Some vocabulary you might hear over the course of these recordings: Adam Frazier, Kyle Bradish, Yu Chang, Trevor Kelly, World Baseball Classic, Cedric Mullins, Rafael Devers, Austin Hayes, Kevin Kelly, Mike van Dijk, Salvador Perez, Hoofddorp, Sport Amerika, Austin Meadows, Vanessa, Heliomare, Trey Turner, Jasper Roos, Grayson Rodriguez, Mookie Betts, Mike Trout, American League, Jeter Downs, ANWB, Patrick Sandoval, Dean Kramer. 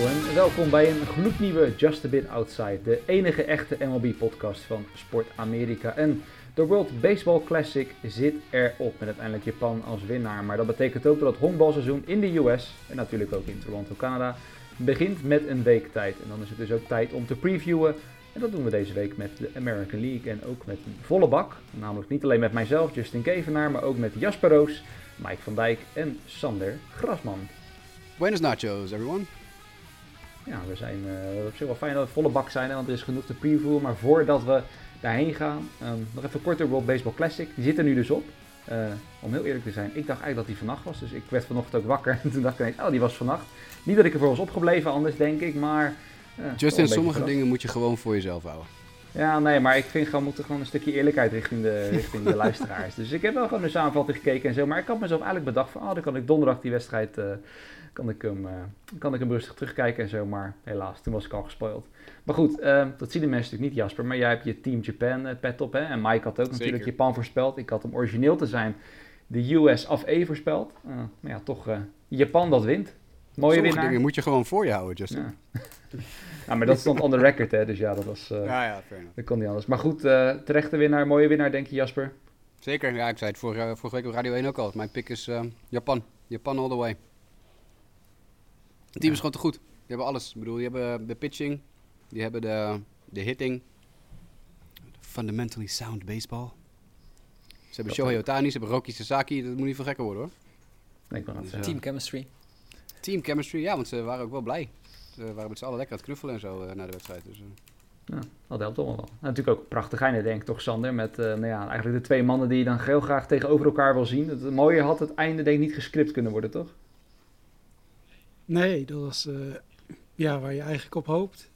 Hallo en welkom bij een gloednieuwe Just A Bit Outside, de enige echte MLB-podcast van Sport Amerika. En de World Baseball Classic zit erop met uiteindelijk Japan als winnaar. Maar dat betekent ook dat het honkbalseizoen in de US, en natuurlijk ook in Toronto, Canada, begint met een week tijd. En dan is het dus ook tijd om te previewen. En dat doen we deze week met de American League en ook met een volle bak. Namelijk niet alleen met mijzelf, Justin Kevenaar, maar ook met Jasper Roos, Mike van Dijk en Sander Grasman. Buenos nachos, everyone. Ja, we zijn op zich wel fijn dat we volle bak zijn, want er is genoeg te previewen. Maar voordat we daarheen gaan, nog even kort de World Baseball Classic. Die zit er nu dus op. Om heel eerlijk te zijn, ik dacht eigenlijk dat die vannacht was. Dus ik werd vanochtend ook wakker en toen dacht ik ineens, die was vannacht. Niet dat ik ervoor was opgebleven anders, denk ik, maar... Justin, sommige dingen moet je gewoon voor jezelf houden. Ja, nee, maar ik vind gewoon, moet er gewoon een stukje eerlijkheid richting de luisteraars. Dus ik heb wel gewoon een samenvatting gekeken en zo. Maar ik had mezelf eigenlijk bedacht van, dan kan ik donderdag die wedstrijd... Kan ik hem rustig terugkijken en zo, maar helaas, toen was ik al gespoild. Maar goed, dat zien de mensen natuurlijk niet, Jasper, maar jij hebt je Team Japan pet op, hè? En Mike had ook natuurlijk Japan voorspeld. Ik had hem origineel te zijn de US of A voorspeld. Maar ja, toch, Japan dat wint. Mooie sommige winnaar. Dingen moet je gewoon voor je houden, Justin. Ja. Nou, maar dat stond on the record, hè? Dus ja, dat was... dat kon niet anders. Maar goed, terechte winnaar, mooie winnaar, denk je, Jasper? Zeker, ja, ik zei het vorige week op Radio 1 ook al. Mijn pick is Japan. Japan all the way. Het team is gewoon te goed. Die hebben alles. Ik bedoel, die hebben de pitching, die hebben de hitting. Fundamentally sound baseball. Ze hebben Shohei Otani, ze hebben Roki Sasaki. Dat moet niet veel gekker worden, hoor. Nee, team chemistry. Team chemistry, ja, want ze waren ook wel blij. Ze waren met z'n allen lekker aan het knuffelen en zo na de wedstrijd. Dus, Ja, dat helpt allemaal wel. En natuurlijk ook prachtig einde, denk ik toch, Sander. Met eigenlijk de twee mannen die je dan heel graag tegenover elkaar wil zien. Het mooie had het einde, denk ik, niet gescript kunnen worden, toch? Nee, dat was waar je eigenlijk op hoopt.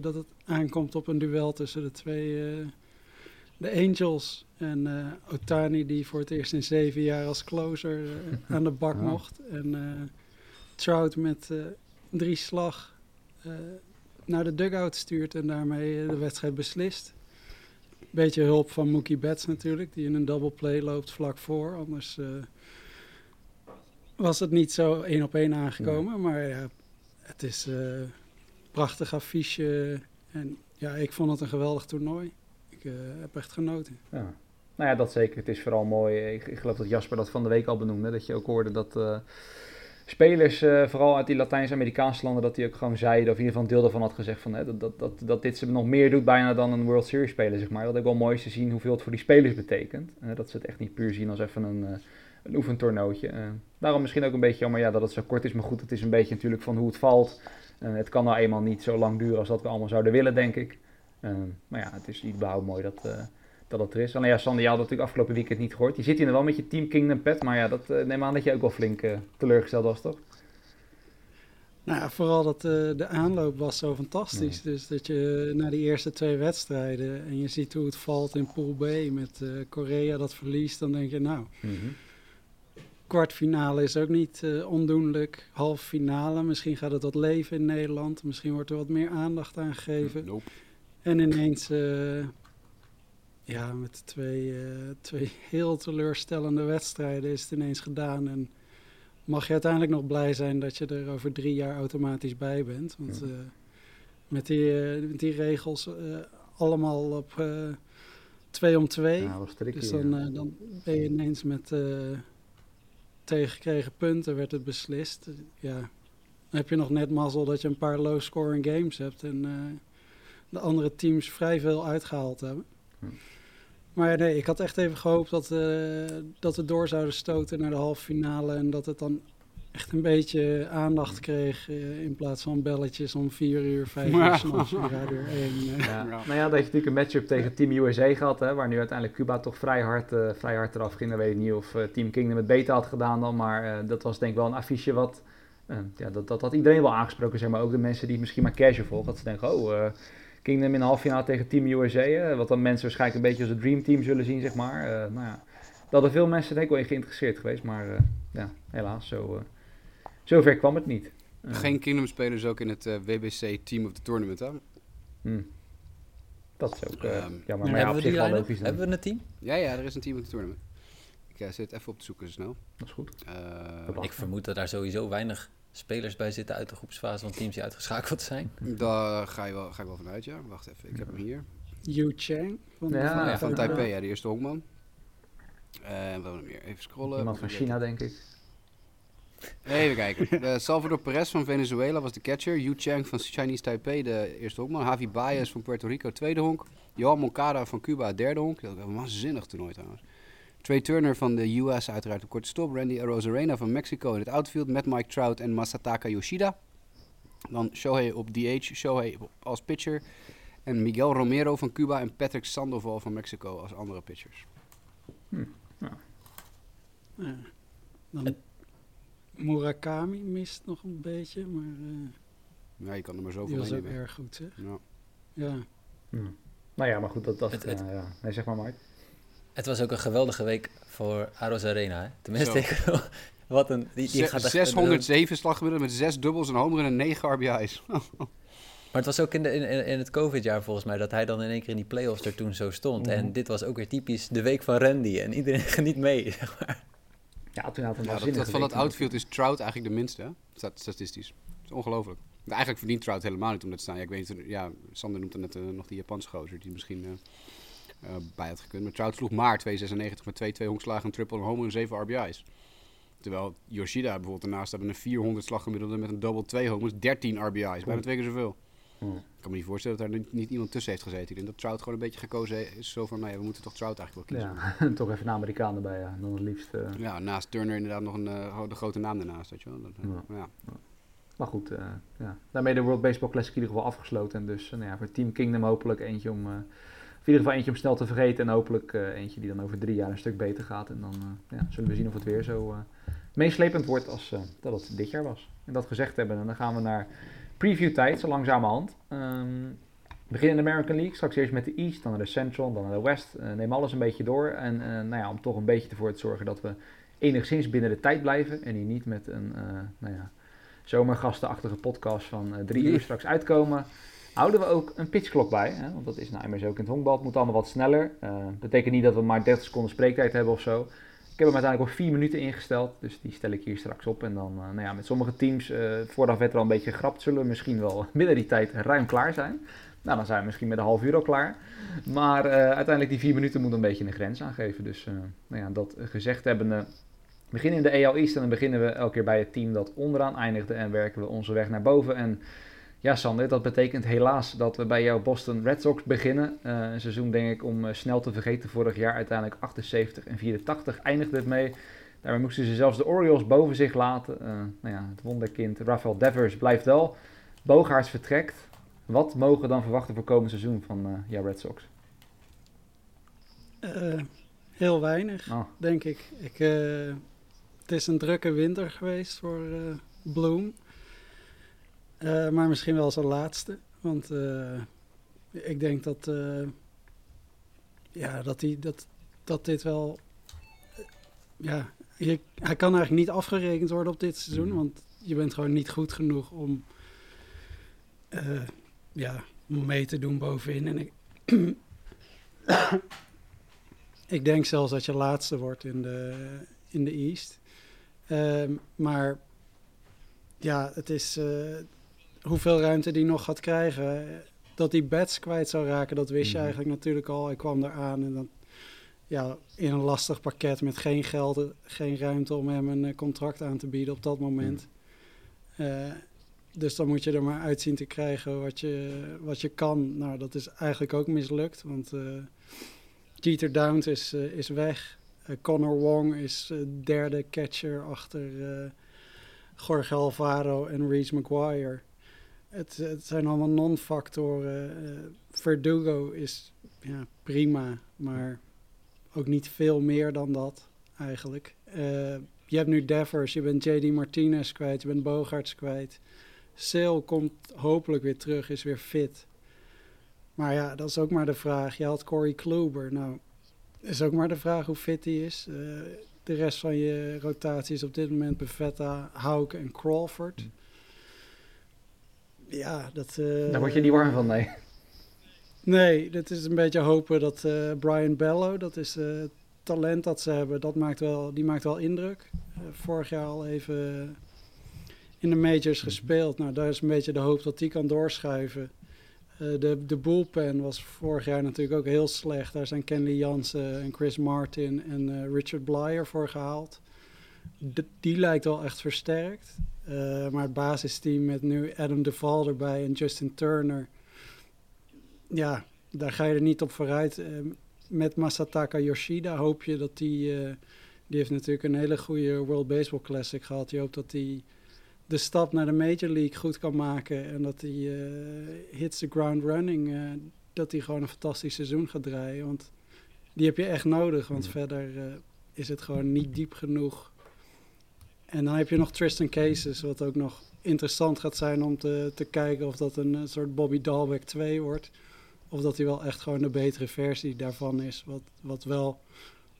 Dat het aankomt op een duel tussen de twee, de Angels en Otani, die voor het eerst in 7 jaar als closer aan de bak mocht. En Trout met 3 slag naar de dugout stuurt en daarmee de wedstrijd beslist. Beetje hulp van Mookie Betts natuurlijk, die in een double play loopt vlak voor, anders... was het niet zo 1-op-1 aangekomen, maar ja, het is een prachtig affiche. En ja, ik vond het een geweldig toernooi. Ik heb echt genoten. Ja. Nou ja, dat zeker. Het is vooral mooi. Ik geloof dat Jasper dat van de week al benoemde, dat je ook hoorde dat spelers, vooral uit die Latijns-Amerikaanse landen, dat die ook gewoon zeiden, of in ieder geval een deel daarvan had gezegd van, dat dit ze nog meer doet bijna dan een World Series spelen, zeg maar. Dat ook wel mooi is te zien hoeveel het voor die spelers betekent. Dat ze het echt niet puur zien als even een oefentoernooitje. Daarom misschien ook een beetje jammer dat het zo kort is. Maar goed, het is een beetje natuurlijk van hoe het valt. Het kan nou eenmaal niet zo lang duren als dat we allemaal zouden willen, denk ik. Maar ja, het is niet blauw mooi dat het er is. Alleen ja, Sander, je had natuurlijk afgelopen weekend niet gehoord. Je zit hier wel met je Team Kingdom pet. Maar ja, dat neem aan dat je ook wel flink teleurgesteld was, toch? Nou ja, vooral dat de aanloop was zo fantastisch. Dus dat je na die eerste 2 wedstrijden... en je ziet hoe het valt in Pool B met Korea dat verliest... dan denk je, nou... Kwartfinale is ook niet ondoenlijk. Half finale, misschien gaat het wat leven in Nederland. Misschien wordt er wat meer aandacht aan gegeven. Nope. En ineens met twee heel teleurstellende wedstrijden is het ineens gedaan. En mag je uiteindelijk nog blij zijn dat je er over 3 jaar automatisch bij bent. Want met die regels allemaal op 2 om 2. Ja, tricky, dus dan ben je ineens met... tegengekregen punten werd het beslist. Ja, dan heb je nog net mazzel dat je een paar low-scoring games hebt en de andere teams vrij veel uitgehaald hebben. Maar nee, ik had echt even gehoopt dat we door zouden stoten naar de halve finale en dat het dan echt een beetje aandacht kreeg in plaats van belletjes om 4 uur, 5 uur s'nachts om Radio 1. Ja. Nou ja, dat je natuurlijk een matchup tegen Team USA gehad, hè, waar nu uiteindelijk Cuba toch vrij hard eraf ging. Dan weet ik niet of Team Kingdom het beter had gedaan dan, maar dat was denk ik wel een affiche wat... dat had iedereen wel aangesproken, zeg maar. Ook de mensen die misschien maar casual volgen, dat ze denken, Kingdom in de halve finale tegen Team USA, wat dan mensen waarschijnlijk een beetje als een dream team zullen zien, zeg maar. Nou ja, daar hadden veel mensen denk ik wel in geïnteresseerd geweest, maar helaas zo... Zover kwam het niet. Geen Kingdom-spelers ook in het WBC Team of the Tournament, hè? Dat is ook jammer. Maar hebben we die line-up? Hebben we een team? Ja, er is een Team of the Tournament. Ik zit even op te zoeken, zo snel. Dat is goed. Ik vermoed dat daar sowieso weinig spelers bij zitten uit de groepsfase van teams die uitgeschakeld zijn? Daar ga ik wel vanuit, ja. Wacht even, ik heb hem hier. Yu Chang van Taipei, ja, de eerste honkman. En we hebben hem hier. Even scrollen. Iemand van China, denk ik. Even kijken. Salvador Perez van Venezuela was de catcher. Yu Chang van Chinese Taipei, de eerste honkman. Javi Baez van Puerto Rico, tweede honk. Johan Moncada van Cuba, derde honk. Dat was een waanzinnig toernooi trouwens. Trey Turner van de US, uiteraard op korte stop. Randy Arozarena van Mexico in het outfield met Mike Trout en Masataka Yoshida. Dan Shohei op DH, Shohei als pitcher. En Miguel Romero van Cuba en Patrick Sandoval van Mexico als andere pitchers. Dan Murakami mist nog een beetje, maar... ja, je kan er maar zoveel mee nemen. Die was ook erg goed, zeg. Ja. Nou ja, maar goed, dat nee, zeg maar Mike. Het was ook een geweldige week voor Arozarena, hè? Tenminste, wat een... Die gaat 607 slaggemiddeld met 6 dubbels, een homerun en 9 RBI's. Maar het was ook in het COVID-jaar volgens mij dat hij dan in één keer in die playoffs er toen zo stond. En dit was ook weer typisch de week van Randy en iedereen geniet mee, zeg maar. Ja, toen had dat van dat outfield is Trout eigenlijk de minste, hè? Statistisch. Dat is ongelooflijk. Eigenlijk verdient Trout helemaal niet om dat te staan. Ja, ik weet niet, Sander noemt net nog die Japanse gozer die misschien bij had gekund. Maar Trout sloeg maar 2,96 met 2 honkslagen, een triple, een homer en 7 RBI's. Terwijl Yoshida bijvoorbeeld daarnaast hebben een 400 slaggemiddelde met een double, 2 homers, 13 RBI's. Bijna 2 keer zoveel. Ik kan me niet voorstellen dat daar niet iemand tussen heeft gezeten. Ik denk dat Trout gewoon een beetje gekozen is. Zo van, nou ja, we moeten toch Trout eigenlijk wel kiezen. Ja, toch even een Amerikaan erbij, ja. Dan het liefst... Ja, naast Turner inderdaad nog de grote naam daarnaast, weet je wel. Maar goed, daarmee de World Baseball Classic in ieder geval afgesloten. En dus voor Team Kingdom hopelijk eentje om... in ieder geval eentje om snel te vergeten. En hopelijk eentje die dan over 3 jaar een stuk beter gaat. En dan zullen we zien of het weer zo meeslepend wordt als dat het dit jaar was. En dat gezegd hebben, en dan gaan we naar... preview tijd, zo langzamerhand. Begin in de American League, straks eerst met de East, dan naar de Central, dan naar de West. Neem alles een beetje door en om toch een beetje ervoor te zorgen dat we enigszins binnen de tijd blijven. En hier niet met een zomergastenachtige podcast van 3 uur straks uitkomen. Houden we ook een pitchklok bij, hè? Want dat is nou immers ook in het honkbal. Het moet allemaal wat sneller. Betekent niet dat we maar 30 seconden spreektijd hebben of zo. Ik heb hem uiteindelijk op 4 minuten ingesteld, dus die stel ik hier straks op. En dan, met sommige teams, vooraf werd er al een beetje gegrapt, zullen we misschien wel binnen die tijd ruim klaar zijn. Nou, dan zijn we misschien met een half uur al klaar. Maar uiteindelijk die 4 minuten moet een beetje een grens aangeven. Dus dat gezegd hebbende, we beginnen in de AL East en dan beginnen we elke keer bij het team dat onderaan eindigde en werken we onze weg naar boven. En ja, Sander, dat betekent helaas dat we bij jouw Boston Red Sox beginnen. Een seizoen, denk ik, om snel te vergeten. Vorig jaar uiteindelijk 78 en 84 eindigde het mee. Daarmee moesten ze zelfs de Orioles boven zich laten. Het wonderkind Rafael Devers blijft wel. Bogaerts vertrekt. Wat mogen we dan verwachten voor komend seizoen van jouw Red Sox? Heel weinig, denk ik. Het is een drukke winter geweest voor Bloem. Maar misschien wel zijn laatste, want ik denk dat, dat dit wel, hij kan eigenlijk niet afgerekend worden op dit seizoen, want je bent gewoon niet goed genoeg om, om mee te doen bovenin. En ik denk zelfs dat je laatste wordt in de East, maar ja, het is... hoeveel ruimte die nog gaat krijgen. Dat hij bats kwijt zou raken, dat wist je eigenlijk natuurlijk al. Hij kwam eraan en dan in een lastig pakket met geen geld, geen ruimte om hem een contract aan te bieden op dat moment. Dus dan moet je er maar uit zien te krijgen wat je kan. Nou, dat is eigenlijk ook mislukt, want Jeter Downs is weg. Connor Wong is derde catcher achter Jorge Alvaro en Reese McGuire. Het zijn allemaal non-factoren. Verdugo is prima, maar ook niet veel meer dan dat eigenlijk. Je hebt nu Devers, je bent J.D. Martinez kwijt, je bent Bogaerts kwijt. Sale komt hopelijk weer terug, is weer fit. Maar ja, dat is ook maar de vraag. Je had Corey Kluber. Nou, is ook maar de vraag hoe fit hij is. De rest van je rotatie is op dit moment Bavetta, Houck en Crawford. Ja, dat... Daar word je niet warm van, nee. Nee, dit is een beetje hopen dat Brian Bello, dat is het talent dat ze hebben, die maakt wel indruk. Vorig jaar al even in de majors gespeeld. Nou, daar is een beetje de hoop dat die kan doorschuiven. De bullpen was vorig jaar natuurlijk ook heel slecht. Daar zijn Kenley Jansen en Chris Martin en Richard Blyer voor gehaald. Die lijkt wel echt versterkt. Maar het basisteam met nu Adam Duvall erbij en Justin Turner. Ja, daar ga je er niet op vooruit. Met Masataka Yoshida hoop je dat die heeft natuurlijk een hele goede World Baseball Classic gehad. Je hoopt dat die de stap naar de Major League goed kan maken. En dat die hits the ground running. Dat die gewoon een fantastisch seizoen gaat draaien. Want die heb je echt nodig. Want verder is het gewoon niet diep genoeg. En dan heb je nog Tristan Casas. Wat ook nog interessant gaat zijn om te kijken of dat een soort Bobby Dalbec 2 wordt. Of dat hij wel echt gewoon de betere versie daarvan is. Wat wel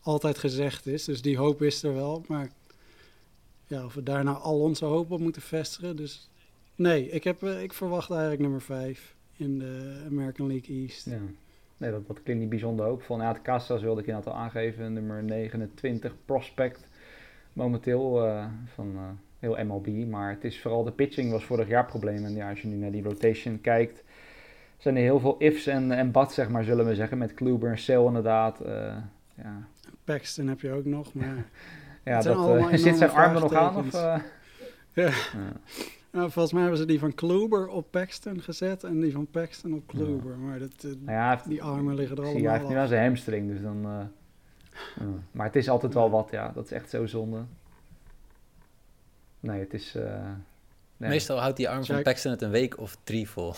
altijd gezegd is. Dus die hoop is er wel. Maar ja, of we daarna al onze hoop op moeten vestigen. Dus nee, ik verwacht eigenlijk nummer 5 in de American League East. Ja. Nee, dat klinkt niet bijzonder hoopvol. Ja, het Casas wilde ik inderdaad al aangeven. Nummer 29, prospect. Momenteel van heel MLB. Maar het is vooral de pitching was vorig jaar probleem. En ja, als je nu naar die rotation kijkt, zijn er heel veel ifs en buts, zeg maar, zullen we zeggen. Met Kluber en Sale inderdaad. Ja. Paxton heb je ook nog, maar ja, zit zijn armen nog aan? Of, Ja. Nou, volgens mij hebben ze die van Kluber op Paxton gezet en die van Paxton op Kluber. Ja. Maar die armen liggen er allemaal af. Ja, hij heeft nu aan zijn hamstring, dus dan... Maar het is altijd wel wat, ja. Dat is echt zo zonde. Nee, het is... nee. Meestal houdt die arm van Paxton het een week of 3 vol.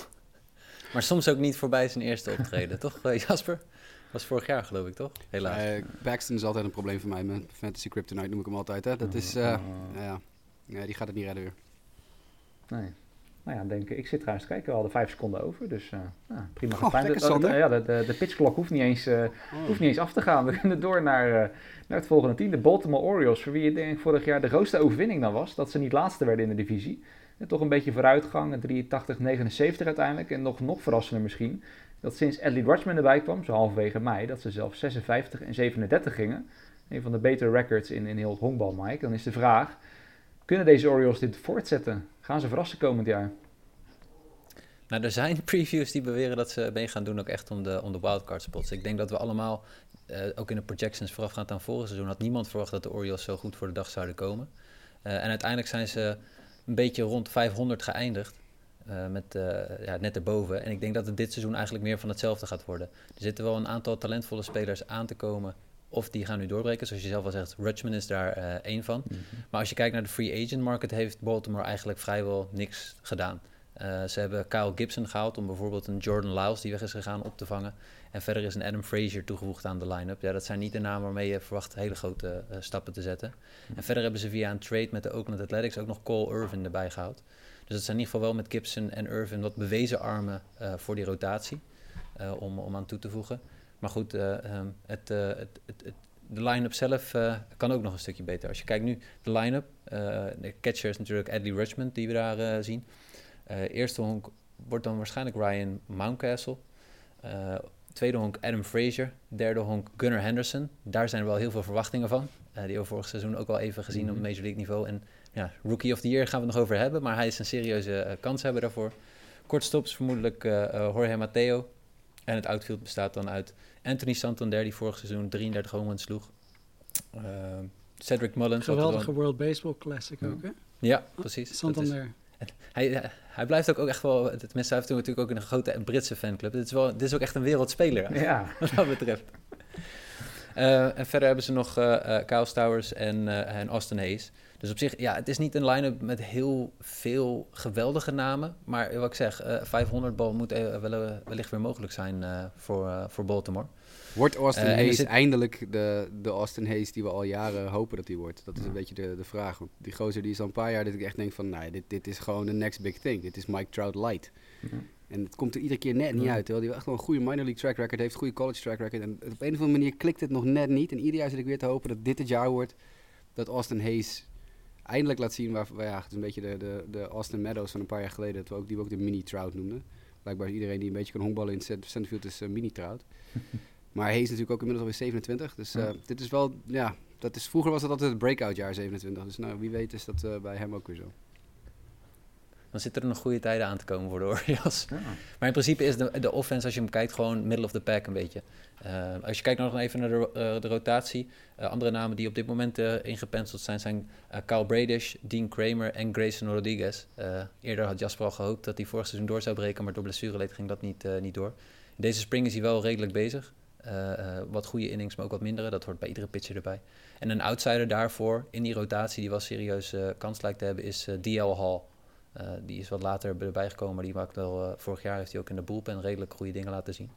Maar soms ook niet voorbij zijn eerste optreden, toch Jasper? Was vorig jaar, geloof ik, toch? Helaas. Paxton is altijd een probleem voor mij. Mijn fantasy kryptonite noem ik hem altijd. Hè? Dat is... die gaat het niet redden weer. Nee. Nou ja, ik zit trouwens te kijken. We hadden 5 seconden over. Dus prima. De pitchklok hoeft niet eens af te gaan. We kunnen door naar het volgende team. De Baltimore Orioles. Voor wie denk ik vorig jaar de grootste overwinning dan was. Dat ze niet laatste werden in de divisie. En toch een beetje vooruitgang. 83-79 uiteindelijk. En nog verrassender misschien. Dat sinds Adley Rutschman erbij kwam, zo halverwege mei, dat ze zelf 56 en 37 gingen. Een van de betere records in heel het honkbal, Mike. Dan is de vraag, kunnen deze Orioles dit voortzetten? Gaan ze verrassen komend jaar? Nou, er zijn previews die beweren dat ze mee gaan doen ook echt om de wildcard spots. Ik denk dat we allemaal, ook in de projections voorafgaand aan vorig seizoen, had niemand verwacht dat de Orioles zo goed voor de dag zouden komen. En uiteindelijk zijn ze een beetje rond 500 geëindigd. Net erboven. En ik denk dat het dit seizoen eigenlijk meer van hetzelfde gaat worden. Er zitten wel een aantal talentvolle spelers aan te komen. Of die gaan nu doorbreken. Zoals je zelf al zegt, Rutschman is daar één van. Mm-hmm. Maar als je kijkt naar de free agent market, heeft Baltimore eigenlijk vrijwel niks gedaan. Ze hebben Kyle Gibson gehaald om bijvoorbeeld een Jordan Lyles die weg is gegaan op te vangen. En verder is een Adam Frazier toegevoegd aan de line-up. Ja, dat zijn niet de namen waarmee je verwacht hele grote stappen te zetten. Mm-hmm. En verder hebben ze via een trade met de Oakland Athletics ook nog Cole Irvin erbij gehaald. Dus dat zijn in ieder geval wel met Gibson en Irvin wat bewezen armen voor die rotatie om aan toe te voegen. Maar goed, de line-up zelf kan ook nog een stukje beter. Als je kijkt nu, de line-up, de catcher is natuurlijk Adley Rutschman die we daar zien. Eerste honk wordt dan waarschijnlijk Ryan Mountcastle. Tweede honk Adam Frazier. Derde honk Gunnar Henderson. Daar zijn er wel heel veel verwachtingen van. Die hebben we vorig seizoen ook wel even gezien op Major League niveau. En ja, Rookie of the Year gaan we het nog over hebben, maar hij is een serieuze kans hebben daarvoor. Kortstops vermoedelijk Jorge Mateo. En het outfield bestaat dan uit Anthony Santander, die vorig seizoen 33 home runs sloeg. Cedric Mullins. Geweldige World Baseball Classic ook, hè? Ja, precies. Santander. Hij blijft ook echt wel, tenminste hij heeft toen natuurlijk ook een grote Britse fanclub. Dit is ook echt een wereldspeler, ja, wat dat betreft. En verder hebben ze nog Kyle Stowers en Austin Hayes. Dus op zich, ja, het is niet een line-up met heel veel geweldige namen. Maar wat ik zeg, 500 bal moet wellicht weer mogelijk zijn voor Baltimore. Wordt Austin Hayes eindelijk de Austin Hayes die we al jaren hopen dat hij wordt? Dat is een beetje de vraag. Want die gozer die is al een paar jaar dat ik echt denk van, nou, dit is gewoon de next big thing. Dit is Mike Trout light. Mm-hmm. En het komt er iedere keer net niet uit. Hoor. Die echt wel een goede minor league track record heeft, goede college track record. En op een of andere manier klikt het nog net niet. En ieder jaar zit ik weer te hopen dat dit het jaar wordt dat Austin Hayes eindelijk laat zien het is een beetje de Austin Meadows van een paar jaar geleden, die we ook de mini-Trout noemden. Blijkbaar iedereen die een beetje kan honkballen in centerfield is mini-Trout. Maar Hayes natuurlijk ook inmiddels alweer 27. Dus dit is wel, ja, vroeger was dat altijd het breakout jaar 27. Dus nou, wie weet is dat bij hem ook weer zo. dan zitten er nog goede tijden aan te komen voor de Orioles. Ja. Maar in principe is de offense, als je hem kijkt, gewoon middle of the pack een beetje. Als je kijkt nog even naar de rotatie, andere namen die op dit moment ingepenseld zijn Kyle Bradish, Dean Kramer en Grayson Rodriguez. Eerder had Jasper al gehoopt dat hij vorig seizoen door zou breken, maar door blessureleed ging dat niet door. Deze spring is hij wel redelijk bezig. Wat goede innings, maar ook wat mindere. Dat hoort bij iedere pitcher erbij. En een outsider daarvoor in die rotatie die wel serieus kans lijkt te hebben is D.L. Hall. Die is wat later erbij gekomen, maar die maakt wel, vorig jaar heeft hij ook in de bullpen redelijk goede dingen laten zien.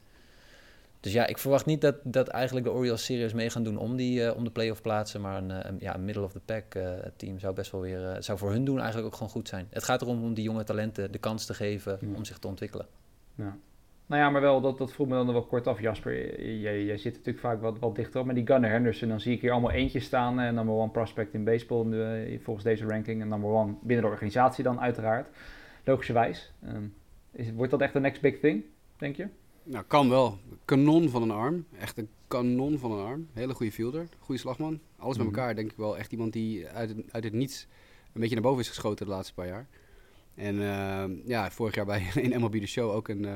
Dus ja, ik verwacht niet dat eigenlijk de Orioles serieus mee gaan doen om de playoff plaatsen. Maar een middle-of-the-pack team zou best wel zou voor hun doen eigenlijk ook gewoon goed zijn. Het gaat erom om die jonge talenten de kans te geven om zich te ontwikkelen. Ja. Nou ja, maar wel, dat vroeg me dan wel kort af, Jasper. Jij zit natuurlijk vaak wat dichter op. Maar die Gunnar Henderson, dan zie ik hier allemaal eentjes staan. Number one prospect in baseball volgens deze ranking. En number one binnen de organisatie dan uiteraard. Logischerwijs. Wordt dat echt de next big thing, denk je? Nou, kan wel. Kanon van een arm. Echt een kanon van een arm. Hele goede fielder. Goede slagman. Alles bij elkaar, denk ik wel. Echt iemand die uit het niets een beetje naar boven is geschoten de laatste paar jaar. En vorig jaar in MLB de Show ook een...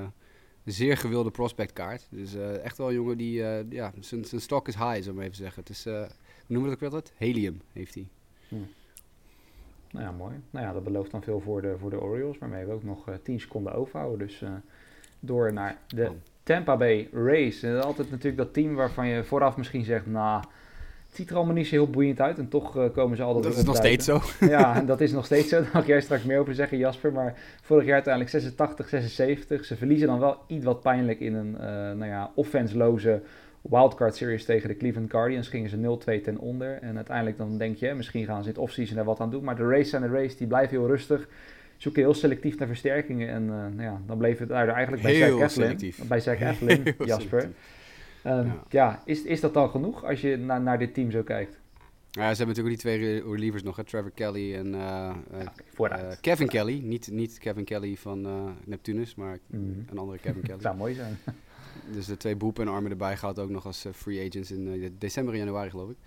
zeer gewilde prospectkaart. Dus echt wel een jongen die... zijn stock is high, zou ik maar even zeggen. Het is... Hoe noemen we dat ook wel? Helium heeft hij. Nou ja, mooi. Nou ja, dat belooft dan veel voor de Orioles. Waarmee we ook nog 10 seconden overhouden. Dus door naar de Tampa Bay Rays. En altijd natuurlijk dat team waarvan je vooraf misschien zegt... Het ziet er allemaal niet zo heel boeiend uit. En toch komen ze altijd... Dat is nog steeds zo. Ja, dat is nog steeds zo. Daar mag jij straks meer over zeggen, Jasper. Maar vorig jaar uiteindelijk 86, 76. Ze verliezen dan wel iets wat pijnlijk in een offensloze wildcard series tegen de Cleveland Guardians. Gingen ze 0-2 ten onder. En uiteindelijk dan denk je, misschien gaan ze in het offseason er wat aan doen. Maar de Rays zijn de Rays, die blijven heel rustig. Zoeken heel selectief naar versterkingen. En dan bleef het eigenlijk bij Zack Eflin. Bij Zack Eflin, Jasper. Selectief. Is dat dan genoeg als je naar dit team zo kijkt? Ja, ze hebben natuurlijk die twee relievers nog, hè? Trevor Kelly en Kevin Kelly. Niet Kevin Kelly van Neptunus, maar een andere Kevin Kelly. Dat zou mooi zijn. Dus de twee bullpenarmen erbij gaat ook nog als free agents in december en januari, geloof ik.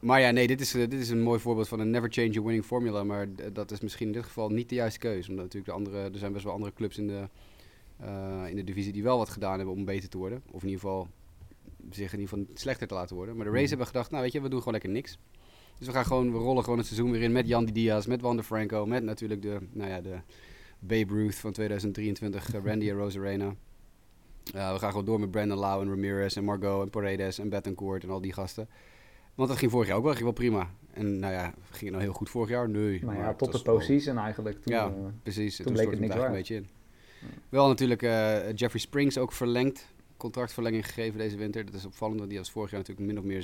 Maar ja, nee, dit is een mooi voorbeeld van een never change a winning formula. Maar dat is misschien in dit geval niet de juiste keuze. Omdat natuurlijk er zijn best wel andere clubs in de divisie die wel wat gedaan hebben om beter te worden. Of in ieder geval zich slechter te laten worden. Maar de Rays hebben gedacht, nou weet je, we doen gewoon lekker niks. Dus we rollen gewoon het seizoen weer in met Yandy Diaz, met Wander Franco, met natuurlijk de Babe Ruth van 2023, Randy Arozarena. We gaan gewoon door met Brandon Lau en Ramirez en Margot en Paredes en Bettencourt en al die gasten. Want dat ging vorig jaar ook wel, dat ging wel prima. En ging het nou heel goed vorig jaar? Nee. Maar tot de postseason eigenlijk. Toen, ja, precies. Toen bleek het niks waar. Een beetje in. Wel natuurlijk Jeffrey Springs ook verlengd. Contractverlenging gegeven deze winter. Dat is opvallend, want die was vorig jaar natuurlijk min of meer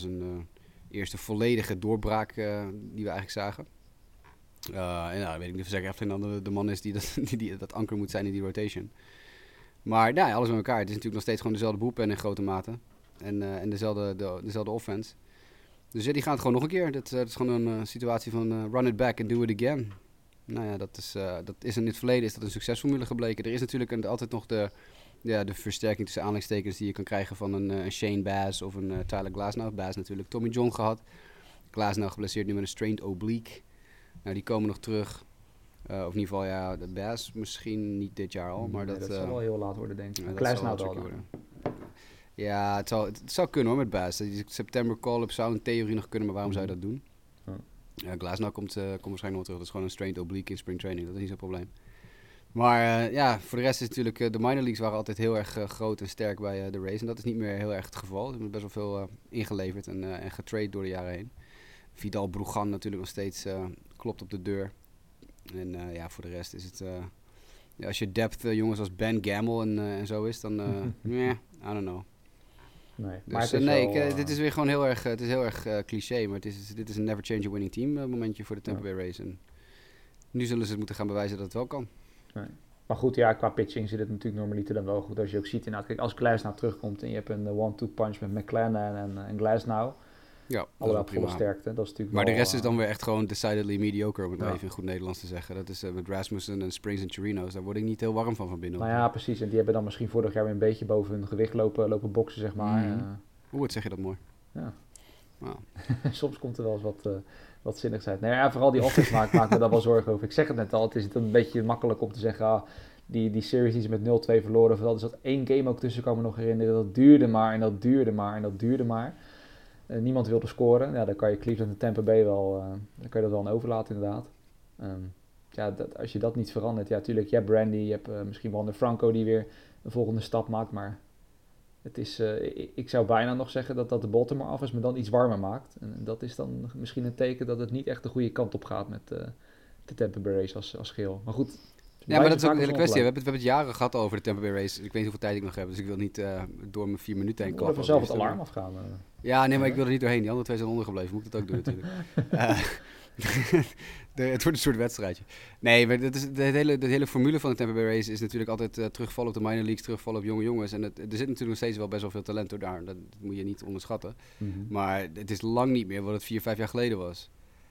zijn eerste volledige doorbraak die we eigenlijk zagen. En weet ik niet of Zack Eflin dan de man is die dat anker moet zijn in die rotation. Maar nou, alles met elkaar. Het is natuurlijk nog steeds gewoon dezelfde boelpen in grote mate. En dezelfde offense. Dus ja, die gaan het gewoon nog een keer. Dat is gewoon een situatie van run it back and do it again. Nou ja, dat is in het verleden is dat een succesformule gebleken. Er is natuurlijk altijd nog de versterking tussen aanhalingstekens die je kan krijgen van een Shane Baz of een Tyler Glasnow. Baz natuurlijk Tommy John gehad. Glasnow geblesseerd nu met een strained oblique. Nou, die komen nog terug. Of in ieder geval, ja, de Baz misschien niet dit jaar al. Maar dat zal wel heel laat worden, denk ik. Glasnow al. Ja, het zou kunnen hoor met Baz. Die september call-up zou in theorie nog kunnen, maar waarom zou je dat doen? Ja, Glasnow komt waarschijnlijk nog terug. Dat is gewoon een strained oblique in springtraining. Dat is niet zo'n probleem. Maar voor de rest is natuurlijk... de minor leagues waren altijd heel erg groot en sterk bij de Rays. En dat is niet meer heel erg het geval. Ze hebben best wel veel ingeleverd en getraind door de jaren heen. Vidal Brugan natuurlijk nog steeds klopt op de deur. En voor de rest is het... als je depth jongens als Ben Gamel en zo is, dan... I don't know. Nee, dus, maar dit is weer gewoon heel erg, het is heel erg cliché, maar dit is een never change a winning team momentje voor de Tampa Bay Rays. En nu zullen ze het moeten gaan bewijzen dat het wel kan. Nee. Maar goed, ja, qua pitching zit het natuurlijk normaliter dan wel goed. Als je ook ziet, kijk, als Glasnow terugkomt en je hebt een one-two punch met McClanahan en Glasnow. Ja, allemaal volle sterkte. Dat is natuurlijk maar wel, de rest is dan weer echt gewoon decidedly mediocre, om het even in goed Nederlands te zeggen. Dat is met Rasmussen en Springs en Chirinos, daar word ik niet heel warm van binnen. Nou ja, precies. En die hebben dan misschien vorig jaar weer een beetje boven hun gewicht lopen boksen, zeg maar. Hoe zeg je dat mooi? Ja. Wow. Soms komt er wel eens wat zinnigs uit. Nee, ja, vooral die offense maakt me daar wel zorgen over. Ik zeg het net al, het is een beetje makkelijk om te zeggen... Ah, die series die ze met 0-2 verloren... Vooral dus dat één game ook tussen, kan me nog herinneren. Dat duurde maar en dat duurde maar en dat duurde maar. Niemand wilde scoren. Ja, dan kan je Cleveland en Tampa Bay wel... dan kan je dat wel aan overlaten, inderdaad. Als je dat niet verandert... Ja, tuurlijk, je hebt Brandy, je hebt misschien wel de Franco... die weer een volgende stap maakt, maar... Het is, ik zou bijna nog zeggen dat de Baltimore af is, maar dan iets warmer maakt. En dat is dan misschien een teken dat het niet echt de goede kant op gaat met de Tampa Bay Rays als geheel. Maar goed. Ja, maar dat is ook een hele kwestie. We hebben het jaren gehad over de Tampa Bay Rays. Ik weet niet hoeveel tijd ik nog heb, dus ik wil niet door mijn 4 minuten heen klappen. Ik wil vanzelf het alarm afgaan. Ja, nee, maar ik wil er niet doorheen. Die andere 2 zijn ondergebleven. Moet ik dat ook doen natuurlijk. Het wordt een soort wedstrijdje. Nee, maar de hele formule van de Tampa Bay Rays is natuurlijk altijd terugvallen op de minor leagues, terugvallen op jonge jongens. En er zit natuurlijk nog steeds wel best wel veel talent door daar. Dat moet je niet onderschatten. Mm-hmm. Maar het is lang niet meer wat het 4-5 jaar geleden was.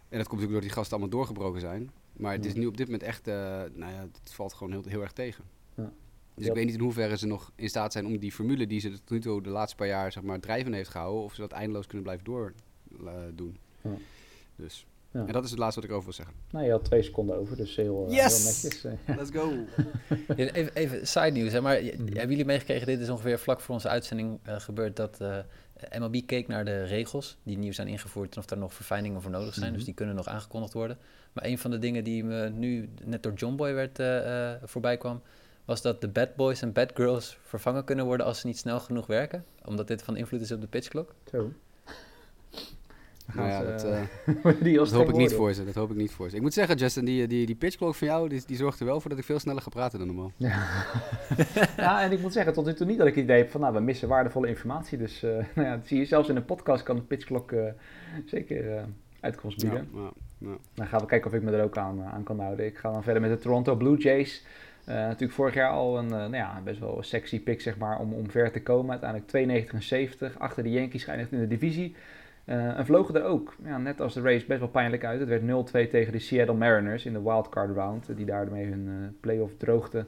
En dat komt natuurlijk door die gasten allemaal doorgebroken zijn. Maar het is nu op dit moment echt, het valt gewoon heel, heel erg tegen. Ja. Dus ik weet niet in hoeverre ze nog in staat zijn om die formule die ze tot nu toe de laatste paar jaar zeg maar drijvend heeft gehouden, of ze dat eindeloos kunnen blijven doordoen. Ja. Dus... Ja. En dat is het laatste wat ik over wil zeggen. Nou, je had 2 seconden over, dus heel netjes. Let's go! Even side news, hè, maar hebben jullie meegekregen, dit is ongeveer vlak voor onze uitzending gebeurd, dat MLB keek naar de regels die nieuw zijn ingevoerd en of daar nog verfijningen voor nodig zijn. Mm-hmm. Dus die kunnen nog aangekondigd worden. Maar een van de dingen die me nu net door John Boy voorbij kwam, was dat de bad boys en bad girls vervangen kunnen worden als ze niet snel genoeg werken. Omdat dit van invloed is op de pitchklok. Zo. Nou ja, dat hoop ik niet voor ze. Ik moet zeggen, Justin, die pitchklok van jou, die zorgt er wel voor dat ik veel sneller ga praten dan normaal. Ja. Ja, en ik moet zeggen, tot nu toe niet dat ik het idee heb van, we missen waardevolle informatie. Dus dat zie je zelfs in een podcast, kan de pitchklok zeker uitkomst bieden. Ja. Dan gaan we kijken of ik me er ook aan kan houden. Ik ga dan verder met de Toronto Blue Jays. Natuurlijk vorig jaar al een best wel sexy pick, zeg maar, om ver te komen. Uiteindelijk 92-70, achter de Yankees geëindigd in de divisie. En vlogen er ook, net als de Rays, best wel pijnlijk uit. Het werd 0-2 tegen de Seattle Mariners in de wildcard round. Die daarmee hun playoff droogte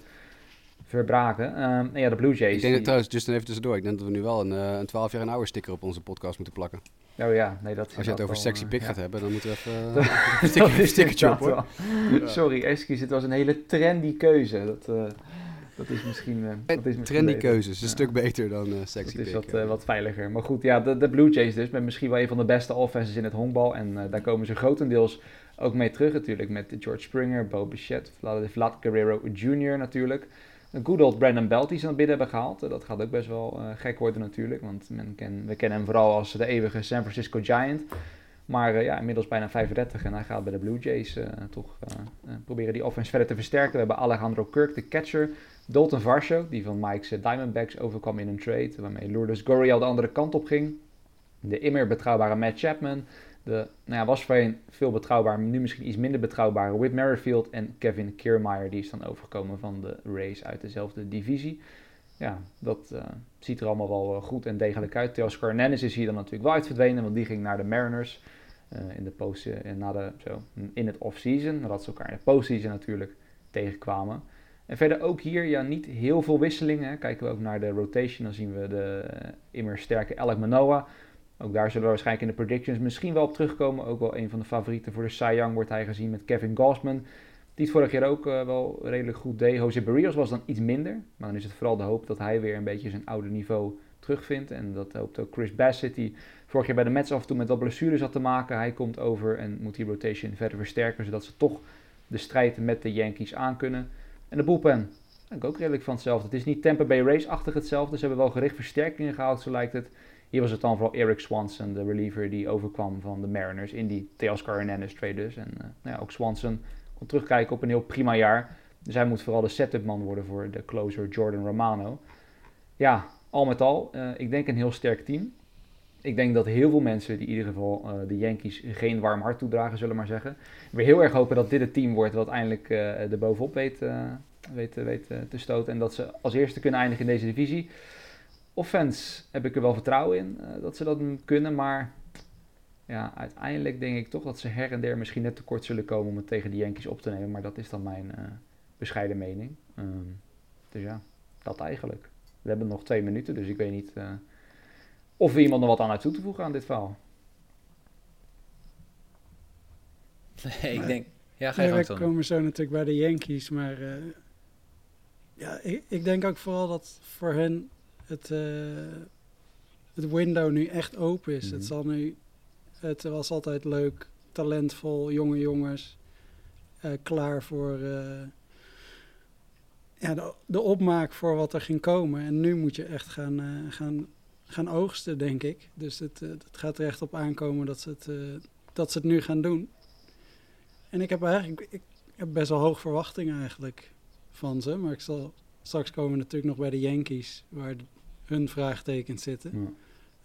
verbraken. De Blue Jays... Ik denk trouwens, Justin, even tussendoor. Ik denk dat we nu wel een 12 jaar en ouder sticker op onze podcast moeten plakken. Oh ja, nee, dat... Als je het over sexy pick gaat hebben, dan moeten we even een stickertje op, hoor. Ja. Sorry, excuus. Het was een hele trendy keuze. Dat is misschien... trendy keuzes, een stuk beter dan sexy pick. Het is wat veiliger. Maar goed, ja, de Blue Jays dus, met misschien wel een van de beste offenses in het honkbal. En daar komen ze grotendeels ook mee terug natuurlijk. Met George Springer, Bo Bichette, Vlad Guerrero Jr. natuurlijk. Een good old Brandon Belt die ze naar binnen hebben gehaald. Dat gaat ook best wel gek worden natuurlijk. Want we kennen hem vooral als de eeuwige San Francisco Giant. Maar inmiddels bijna 35 en hij gaat bij de Blue Jays proberen die offense verder te versterken. We hebben Alejandro Kirk, de catcher. Dalton Varsho, die van Mike's Diamondbacks overkwam in een trade, waarmee Lourdes Gurriel de andere kant op ging. De immer betrouwbare Matt Chapman. Was voorheen veel betrouwbaar, nu misschien iets minder betrouwbare Whit Merrifield. En Kevin Kiermaier, die is dan overgekomen van de Rays uit dezelfde divisie. Ja, dat ziet er allemaal wel goed en degelijk uit. Teoscar Hernandez is hier dan natuurlijk wel uit verdwenen, want die ging naar de Mariners in de postseason en in het offseason, nadat ze elkaar in de postseason natuurlijk tegenkwamen. En verder ook hier, niet heel veel wisselingen. Hè. Kijken we ook naar de rotation, dan zien we de immer sterke Alek Manoah. Ook daar zullen we waarschijnlijk in de predictions misschien wel op terugkomen. Ook wel een van de favorieten voor de Cy Young wordt hij gezien met Kevin Gausman. Die het vorig jaar ook wel redelijk goed deed. José Berríos was dan iets minder. Maar dan is het vooral de hoop dat hij weer een beetje zijn oude niveau terugvindt. En dat hoopt ook Chris Bassett, die vorig jaar bij de Mets af en toe met wat blessures had te maken. Hij komt over en moet die rotation verder versterken, zodat ze toch de strijd met de Yankees aankunnen. En de bullpen, ook redelijk van hetzelfde. Het is niet Tampa Bay Rays-achtig hetzelfde. Ze hebben wel gericht versterkingen gehaald, zo lijkt het. Hier was het dan vooral Eric Swanson, de reliever die overkwam van de Mariners in die Teoscar Hernandez trade dus. En ook Swanson kon terugkijken op een heel prima jaar. Dus hij moet vooral de setupman worden voor de closer Jordan Romano. Ja, al met al, ik denk een heel sterk team. Ik denk dat heel veel mensen, die in ieder geval de Yankees geen warm hart toedragen, zullen maar zeggen, weer heel erg hopen dat dit het team wordt wat eindelijk er bovenop weet te stoten. En dat ze als eerste kunnen eindigen in deze divisie. Offense heb ik er wel vertrouwen in dat ze dat kunnen. Maar uiteindelijk denk ik toch dat ze her en der misschien net tekort zullen komen om het tegen de Yankees op te nemen. Maar dat is dan mijn bescheiden mening. Dat eigenlijk. We hebben nog 2 minuten, dus ik weet niet... Of er iemand nog wat aan toe te voegen aan dit verhaal? Nee, ik denk... Ja, ga je gang, Tom. We komen zo natuurlijk bij de Yankees, maar... ja, ik denk ook vooral dat voor hen het window nu echt open is. Mm-hmm. Het zal nu... Het was altijd leuk, talentvol, jonge jongens. Klaar voor... de opmaak voor wat er ging komen. En nu moet je echt gaan oogsten, denk ik. Dus het gaat er echt op aankomen dat ze het nu gaan doen. En ik heb best wel hoog verwachtingen eigenlijk van ze. Maar straks komen we natuurlijk nog bij de Yankees, waar hun vraagtekens zitten.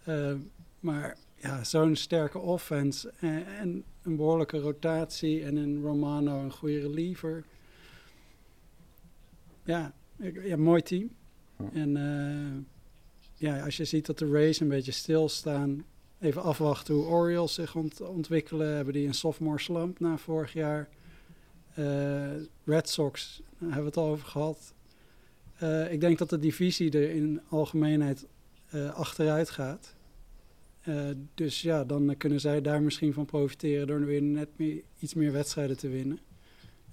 Ja. Maar ja, zo'n sterke offense en een behoorlijke rotatie en een Romano, een goede reliever... Ja, mooi team. En als je ziet dat de Rays een beetje stilstaan... even afwachten hoe Orioles zich ontwikkelen... hebben die een sophomore slump na vorig jaar. Red Sox, daar hebben we het al over gehad. Ik denk dat de divisie er in algemeenheid achteruit gaat. Dus ja, dan kunnen zij daar misschien van profiteren... door weer net iets meer wedstrijden te winnen.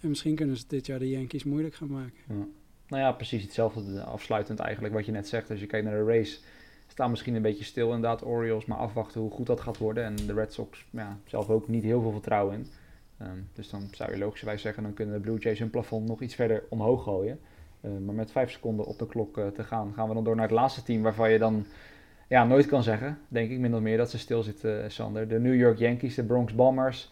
En misschien kunnen ze dit jaar de Yankees moeilijk gaan maken. Ja. Nou ja, precies hetzelfde afsluitend eigenlijk wat je net zegt. Als je kijkt naar de Rays, staan misschien een beetje stil inderdaad Orioles, maar afwachten hoe goed dat gaat worden. En de Red Sox, ja, zelf ook niet heel veel vertrouwen in. Dus dan zou je logischerwijs zeggen, dan kunnen de Blue Jays hun plafond nog iets verder omhoog gooien. Maar met 5 seconden op de klok te gaan we dan door naar het laatste team waarvan je dan ja, nooit kan zeggen, denk ik min of meer, dat ze stil zitten, Sander. De New York Yankees, de Bronx Bombers.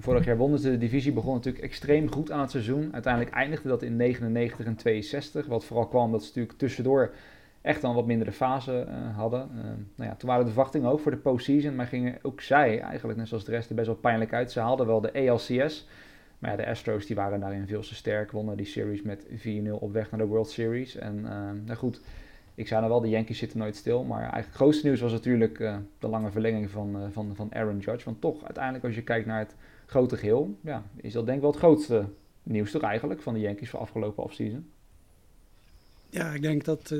Vorig jaar wonnen ze de divisie, begon natuurlijk extreem goed aan het seizoen. Uiteindelijk eindigde dat in 99 en 62, wat vooral kwam dat ze natuurlijk tussendoor echt dan wat mindere fase hadden. Toen waren de verwachtingen ook voor de postseason, maar gingen ook zij eigenlijk, net zoals de rest, er best wel pijnlijk uit. Ze haalden wel de ALCS, maar ja, de Astros die waren daarin veel te sterk, wonnen die series met 4-0 op weg naar de World Series. En ik zei nou wel, de Yankees zitten nooit stil, maar eigenlijk het grootste nieuws was natuurlijk de lange verlenging van Aaron Judge. Want toch, uiteindelijk als je kijkt naar het grote geheel, ja, is dat denk ik wel het grootste nieuws toch eigenlijk van de Yankees voor afgelopen offseason. Ja, ik denk dat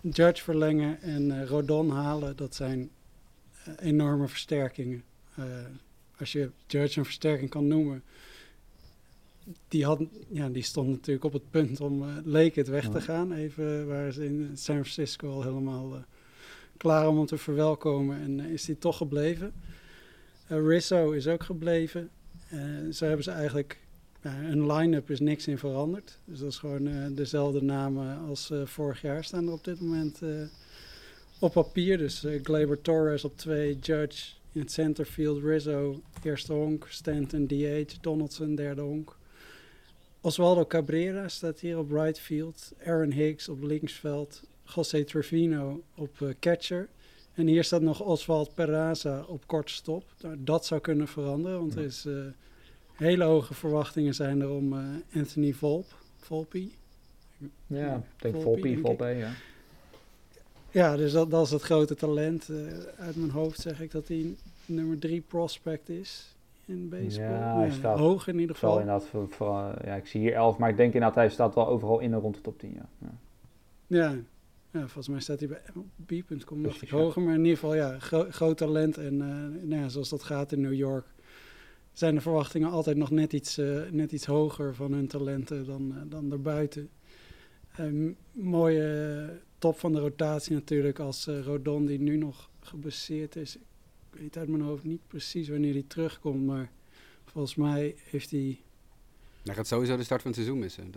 Judge verlengen en Rodon halen, dat zijn enorme versterkingen. Als je Judge een versterking kan noemen, die stond natuurlijk op het punt om leek het weg te gaan. Even waren ze in San Francisco al helemaal klaar om hem te verwelkomen. En is die toch gebleven. Rizzo is ook gebleven. Zo hebben ze eigenlijk... hun line-up is niks in veranderd. Dus dat is gewoon dezelfde namen als vorig jaar staan er op dit moment op papier. Dus Gleyber Torres op 2, Judge in het centerfield, Rizzo eerste honk, Stanton DH, Donaldson derde honk. Oswaldo Cabrera staat hier op right field. Aaron Hicks op linksveld. José Trevino op catcher. En hier staat nog Oswald Peraza op kortstop. Dat zou kunnen veranderen, want er is hele hoge verwachtingen zijn er om Anthony Volpe. Ja, ik denk Volpe, ja. Ja, dus dat is het grote talent. Uit mijn hoofd zeg ik dat hij nummer 3 prospect is. In baseball. Ja, hij staat hoog in ieder geval. Ik zie hier 11, maar ik denk inderdaad hij staat wel overal in en rond de top 10. Ja, volgens mij staat hij bij MLB.com nog hoger, maar in ieder geval ja, groot talent. En zoals dat gaat in New York zijn de verwachtingen altijd nog net iets hoger van hun talenten dan daarbuiten. Mooie top van de rotatie natuurlijk als Rodon die nu nog geblesseerd is. Ik weet uit mijn hoofd niet precies wanneer hij terugkomt, maar volgens mij heeft hij... Hij gaat sowieso de start van het seizoen missen.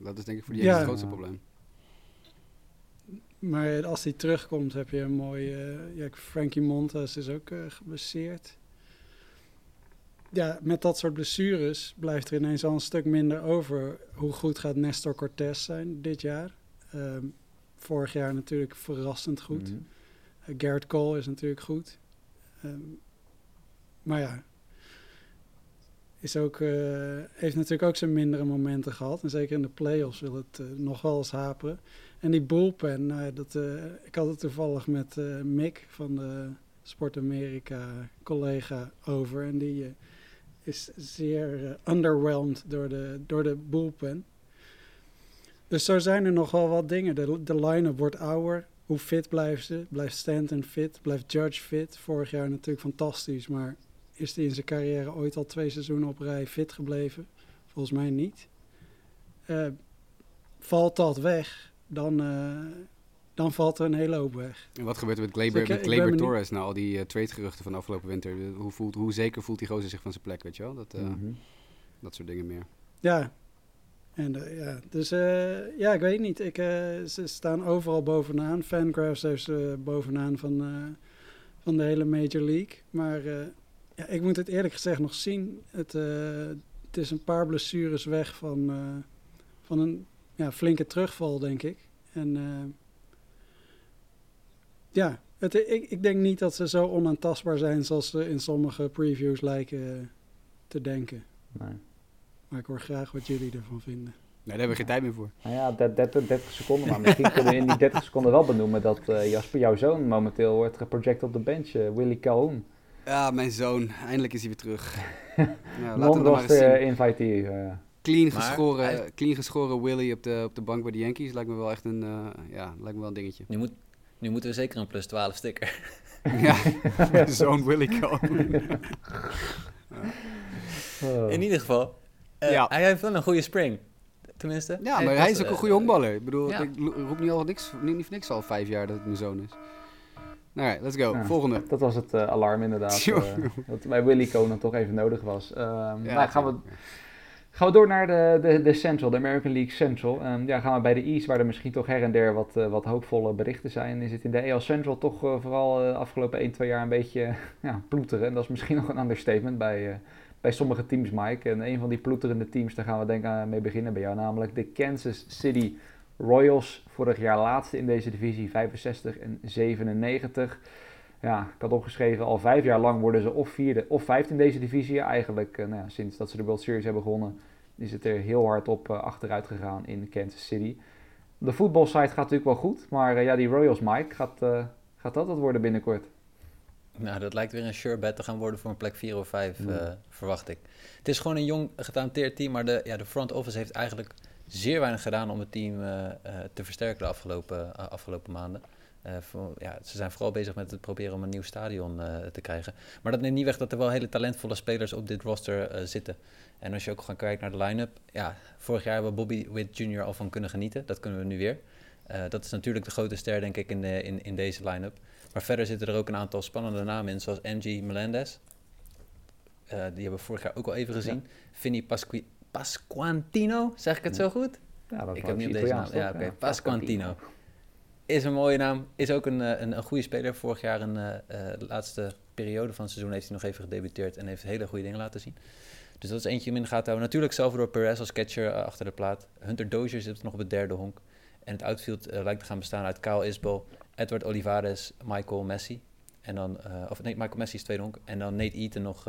Dat is denk ik voor die het grootste probleem. Maar als hij terugkomt heb je een mooie... Frankie Montas is ook geblesseerd. Ja, met dat soort blessures blijft er ineens al een stuk minder over. Hoe goed gaat Nestor Cortes zijn dit jaar? Vorig jaar natuurlijk verrassend goed. Mm-hmm. Gerrit Cole is natuurlijk goed. Maar ja, heeft natuurlijk ook zijn mindere momenten gehad. En zeker in de play-offs wil het nog wel eens haperen. En die bullpen, ik had het toevallig met Mick van de Sport Amerika collega over. En die is zeer underwhelmed door de bullpen. Dus zo zijn er nog wel wat dingen. De line-up wordt ouder. Hoe fit blijven ze? Blijft Stanton fit? Blijft Judge fit? Vorig jaar natuurlijk fantastisch, maar Is hij in zijn carrière ooit al 2 seizoenen op rij fit gebleven? Volgens mij niet. Valt dat weg, dan valt er een hele hoop weg. En wat gebeurt er met Gleyber Torres na al die tradegeruchten van de afgelopen winter? Hoe zeker voelt die gozer zich van zijn plek, weet je wel? Dat soort dingen meer. Ja. Dus ik weet niet. Ze staan overal bovenaan. Fangraphs heeft ze bovenaan van de hele Major League. Maar ik moet het eerlijk gezegd nog zien. Het is een paar blessures weg van een flinke terugval, denk ik. En ik denk niet dat ze zo onaantastbaar zijn zoals ze in sommige previews lijken te denken. Nee. Maar ik hoor graag wat jullie ervan vinden. Nee, daar hebben we geen tijd meer voor. Nou ja, 30 seconden. Maar misschien kunnen we in die 30 seconden wel benoemen dat Jasper, jouw zoon, momenteel wordt geproject op de bench. Willy Calhoun. Ja, mijn zoon. Eindelijk is hij weer terug. Nou, laten we maar eens invitee. Clean geschoren Willy op de bank bij de Yankees. Lijkt me wel echt een dingetje. Nu moeten we zeker een plus 12 sticker. Ja, mijn zoon Willy Calhoun. Oh. In ieder geval... Hij heeft wel een goede spring, tenminste. Ja, maar hij is ook een goede honkballer. Ik bedoel, ik roep niet voor niks al 5 jaar dat het mijn zoon is. Alright, let's go. Volgende. Dat was het alarm inderdaad. Dat bij Willy Conan toch even nodig was. Gaan we door naar de Central, de American League Central. Gaan we bij de East, waar er misschien toch her en der wat hoopvolle berichten zijn. Is het in de AL Central toch vooral de afgelopen 1-2 jaar een beetje ploeteren. En dat is misschien nog een understatement bij sommige teams, Mike. En een van die ploeterende teams, daar gaan we denk ik mee beginnen bij jou. Namelijk de Kansas City Royals. Vorig jaar laatste in deze divisie, 65 en 97. Ja, ik had opgeschreven, al 5 jaar lang worden ze of 4e of 5e in deze divisie. Eigenlijk sinds dat ze de World Series hebben gewonnen, is het er heel hard op achteruit gegaan in Kansas City. De voetbalsite gaat natuurlijk wel goed. Maar die Royals, Mike, gaat dat wat worden binnenkort? Nou, dat lijkt weer een sure bet te gaan worden voor een plek 4 of 5, verwacht ik. Het is gewoon een jong getalenteerd team, maar de front office heeft eigenlijk zeer weinig gedaan om het team te versterken de afgelopen maanden. Ze zijn vooral bezig met het proberen om een nieuw stadion te krijgen. Maar dat neemt niet weg dat er wel hele talentvolle spelers op dit roster zitten. En als je ook gaat kijken naar de line-up, vorig jaar hebben we Bobby Witt Jr. al van kunnen genieten. Dat kunnen we nu weer. Dat is natuurlijk de grote ster, denk ik, in deze line-up. Maar verder zitten er ook een aantal spannende namen in, zoals MG Melendez. Die hebben we vorig jaar ook al even gezien. Ja. Vinny Pasquantino, zeg ik het zo goed? Ja, dat ik heb niet op deze naam. Ja, okay. Pasquantino. Is een mooie naam. Is ook een goede speler. Vorig jaar de laatste periode van het seizoen heeft hij nog even gedebuteerd en heeft hele goede dingen laten zien. Dus dat is eentje om in de gaten te houden. Natuurlijk Salvador Perez als catcher achter de plaat. Hunter Dozier zit nog op het derde honk. En het outfield lijkt te gaan bestaan uit Kyle Isbell, Edward Olivares, Michael Messi. En dan, Michael Messi is tweede honk. En dan Nate Eaton nog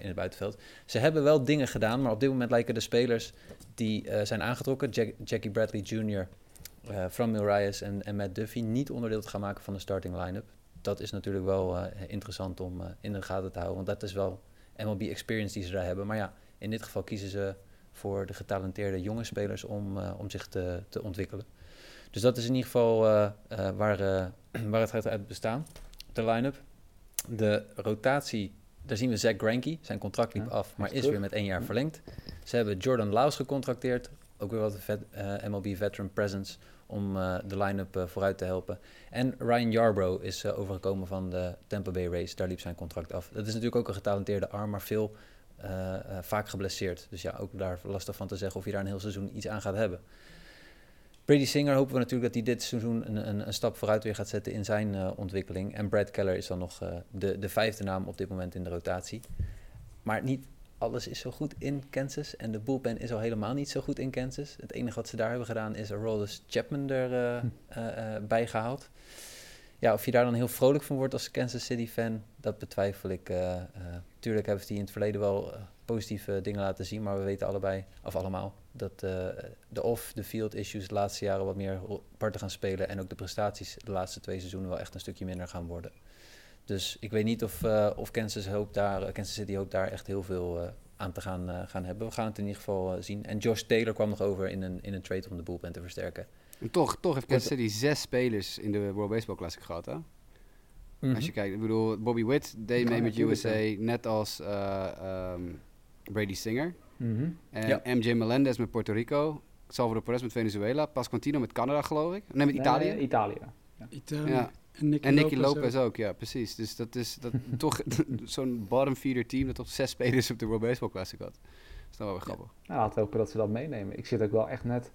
in het buitenveld. Ze hebben wel dingen gedaan, maar op dit moment lijken de spelers die zijn aangetrokken, Jackie Bradley Jr., Fran Mil-Reyes en Matt Duffy, niet onderdeel te gaan maken van de starting line-up. Dat is natuurlijk wel interessant om in de gaten te houden. Want dat is wel MLB experience die ze daar hebben. Maar ja, in dit geval kiezen ze voor de getalenteerde jonge spelers om zich te ontwikkelen. Dus dat is in ieder geval waar het gaat uit bestaan, de line-up. De rotatie, daar zien we Zach Greinke. Zijn contract liep af, maar is weer met 1 jaar verlengd. Ze hebben Jordan Laus gecontracteerd. Ook weer wat MLB Veteran Presence om de line-up vooruit te helpen. En Ryan Yarbrough is overgekomen van de Tampa Bay Rays. Daar liep zijn contract af. Dat is natuurlijk ook een getalenteerde arm, maar veel vaak geblesseerd. Dus ja, ook daar lastig van te zeggen of je daar een heel seizoen iets aan gaat hebben. Brady Singer hopen we natuurlijk dat hij dit seizoen een stap vooruit weer gaat zetten in zijn ontwikkeling. En Brad Keller is dan nog de 5e naam op dit moment in de rotatie. Maar niet alles is zo goed in Kansas. En de bullpen is al helemaal niet zo goed in Kansas. Het enige wat ze daar hebben gedaan is Aroldis Chapman erbij gehaald. Ja, of je daar dan heel vrolijk van wordt als Kansas City fan, dat betwijfel ik. Tuurlijk hebben ze die in het verleden wel positieve dingen laten zien. Maar we weten allemaal, dat de off-the-field issues de laatste jaren wat meer parten gaan spelen. En ook de prestaties de laatste 2 seizoenen wel echt een stukje minder gaan worden. Dus ik weet niet of Kansas City hoopt daar echt heel veel aan te gaan hebben. We gaan het in ieder geval zien. En Josh Taylor kwam nog over in een trade om de bullpen te versterken. En toch heeft Kansas City 6 spelers in de World Baseball Classic gehad, hè? Mm-hmm. Als je kijkt, ik bedoel, Bobby Witt deed mee met USA, net als Brady Singer. Mm-hmm. En MJ Melendez met Puerto Rico, Salvador Perez met Venezuela, Pasquantino met Canada, geloof ik. Nee, met Italië. Italië. Ja. En Nicky Lopez ook, ja, precies. Dus dat is dat toch zo'n bottom feeder team dat toch 6 spelers op de World Baseball Classic had. Dat is dan wel weer grappig. Ja, nou, laten we hopen dat ze dat meenemen. Ik zit ook wel echt net...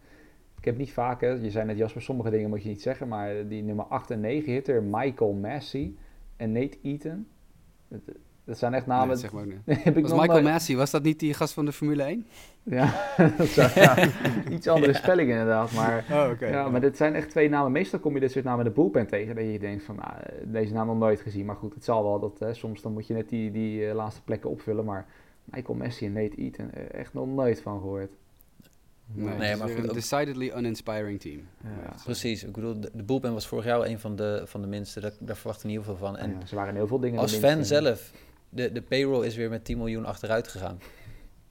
Ik heb niet vaak, je zei net Jasper, sommige dingen moet je niet zeggen, maar die nummer 8 en 9 hitter, Michael Massey en Nate Eaton. Dat zijn echt namen... Nee, dat zeg maar ook niet. Massey, was dat niet die gast van de Formule 1? Ja, dat zou, iets andere spelling inderdaad. Maar, maar dit zijn echt twee namen. Meestal kom je dit soort namen in de bullpen tegen. Dat je denkt van, nou, deze naam nog nooit gezien. Maar goed, het zal wel. Dat, soms dan moet je net die laatste plekken opvullen. Maar Michael Massey en Nate Eaton, echt nog nooit van gehoord. Nee, maar een decidedly uninspiring team. Ja. Precies, ik bedoel, de bullpen was vorig jaar een van de minste. Daar verwachten we niet heel veel van. En ze waren heel veel dingen. Als fan zelf, de payroll is weer met 10 miljoen achteruit gegaan.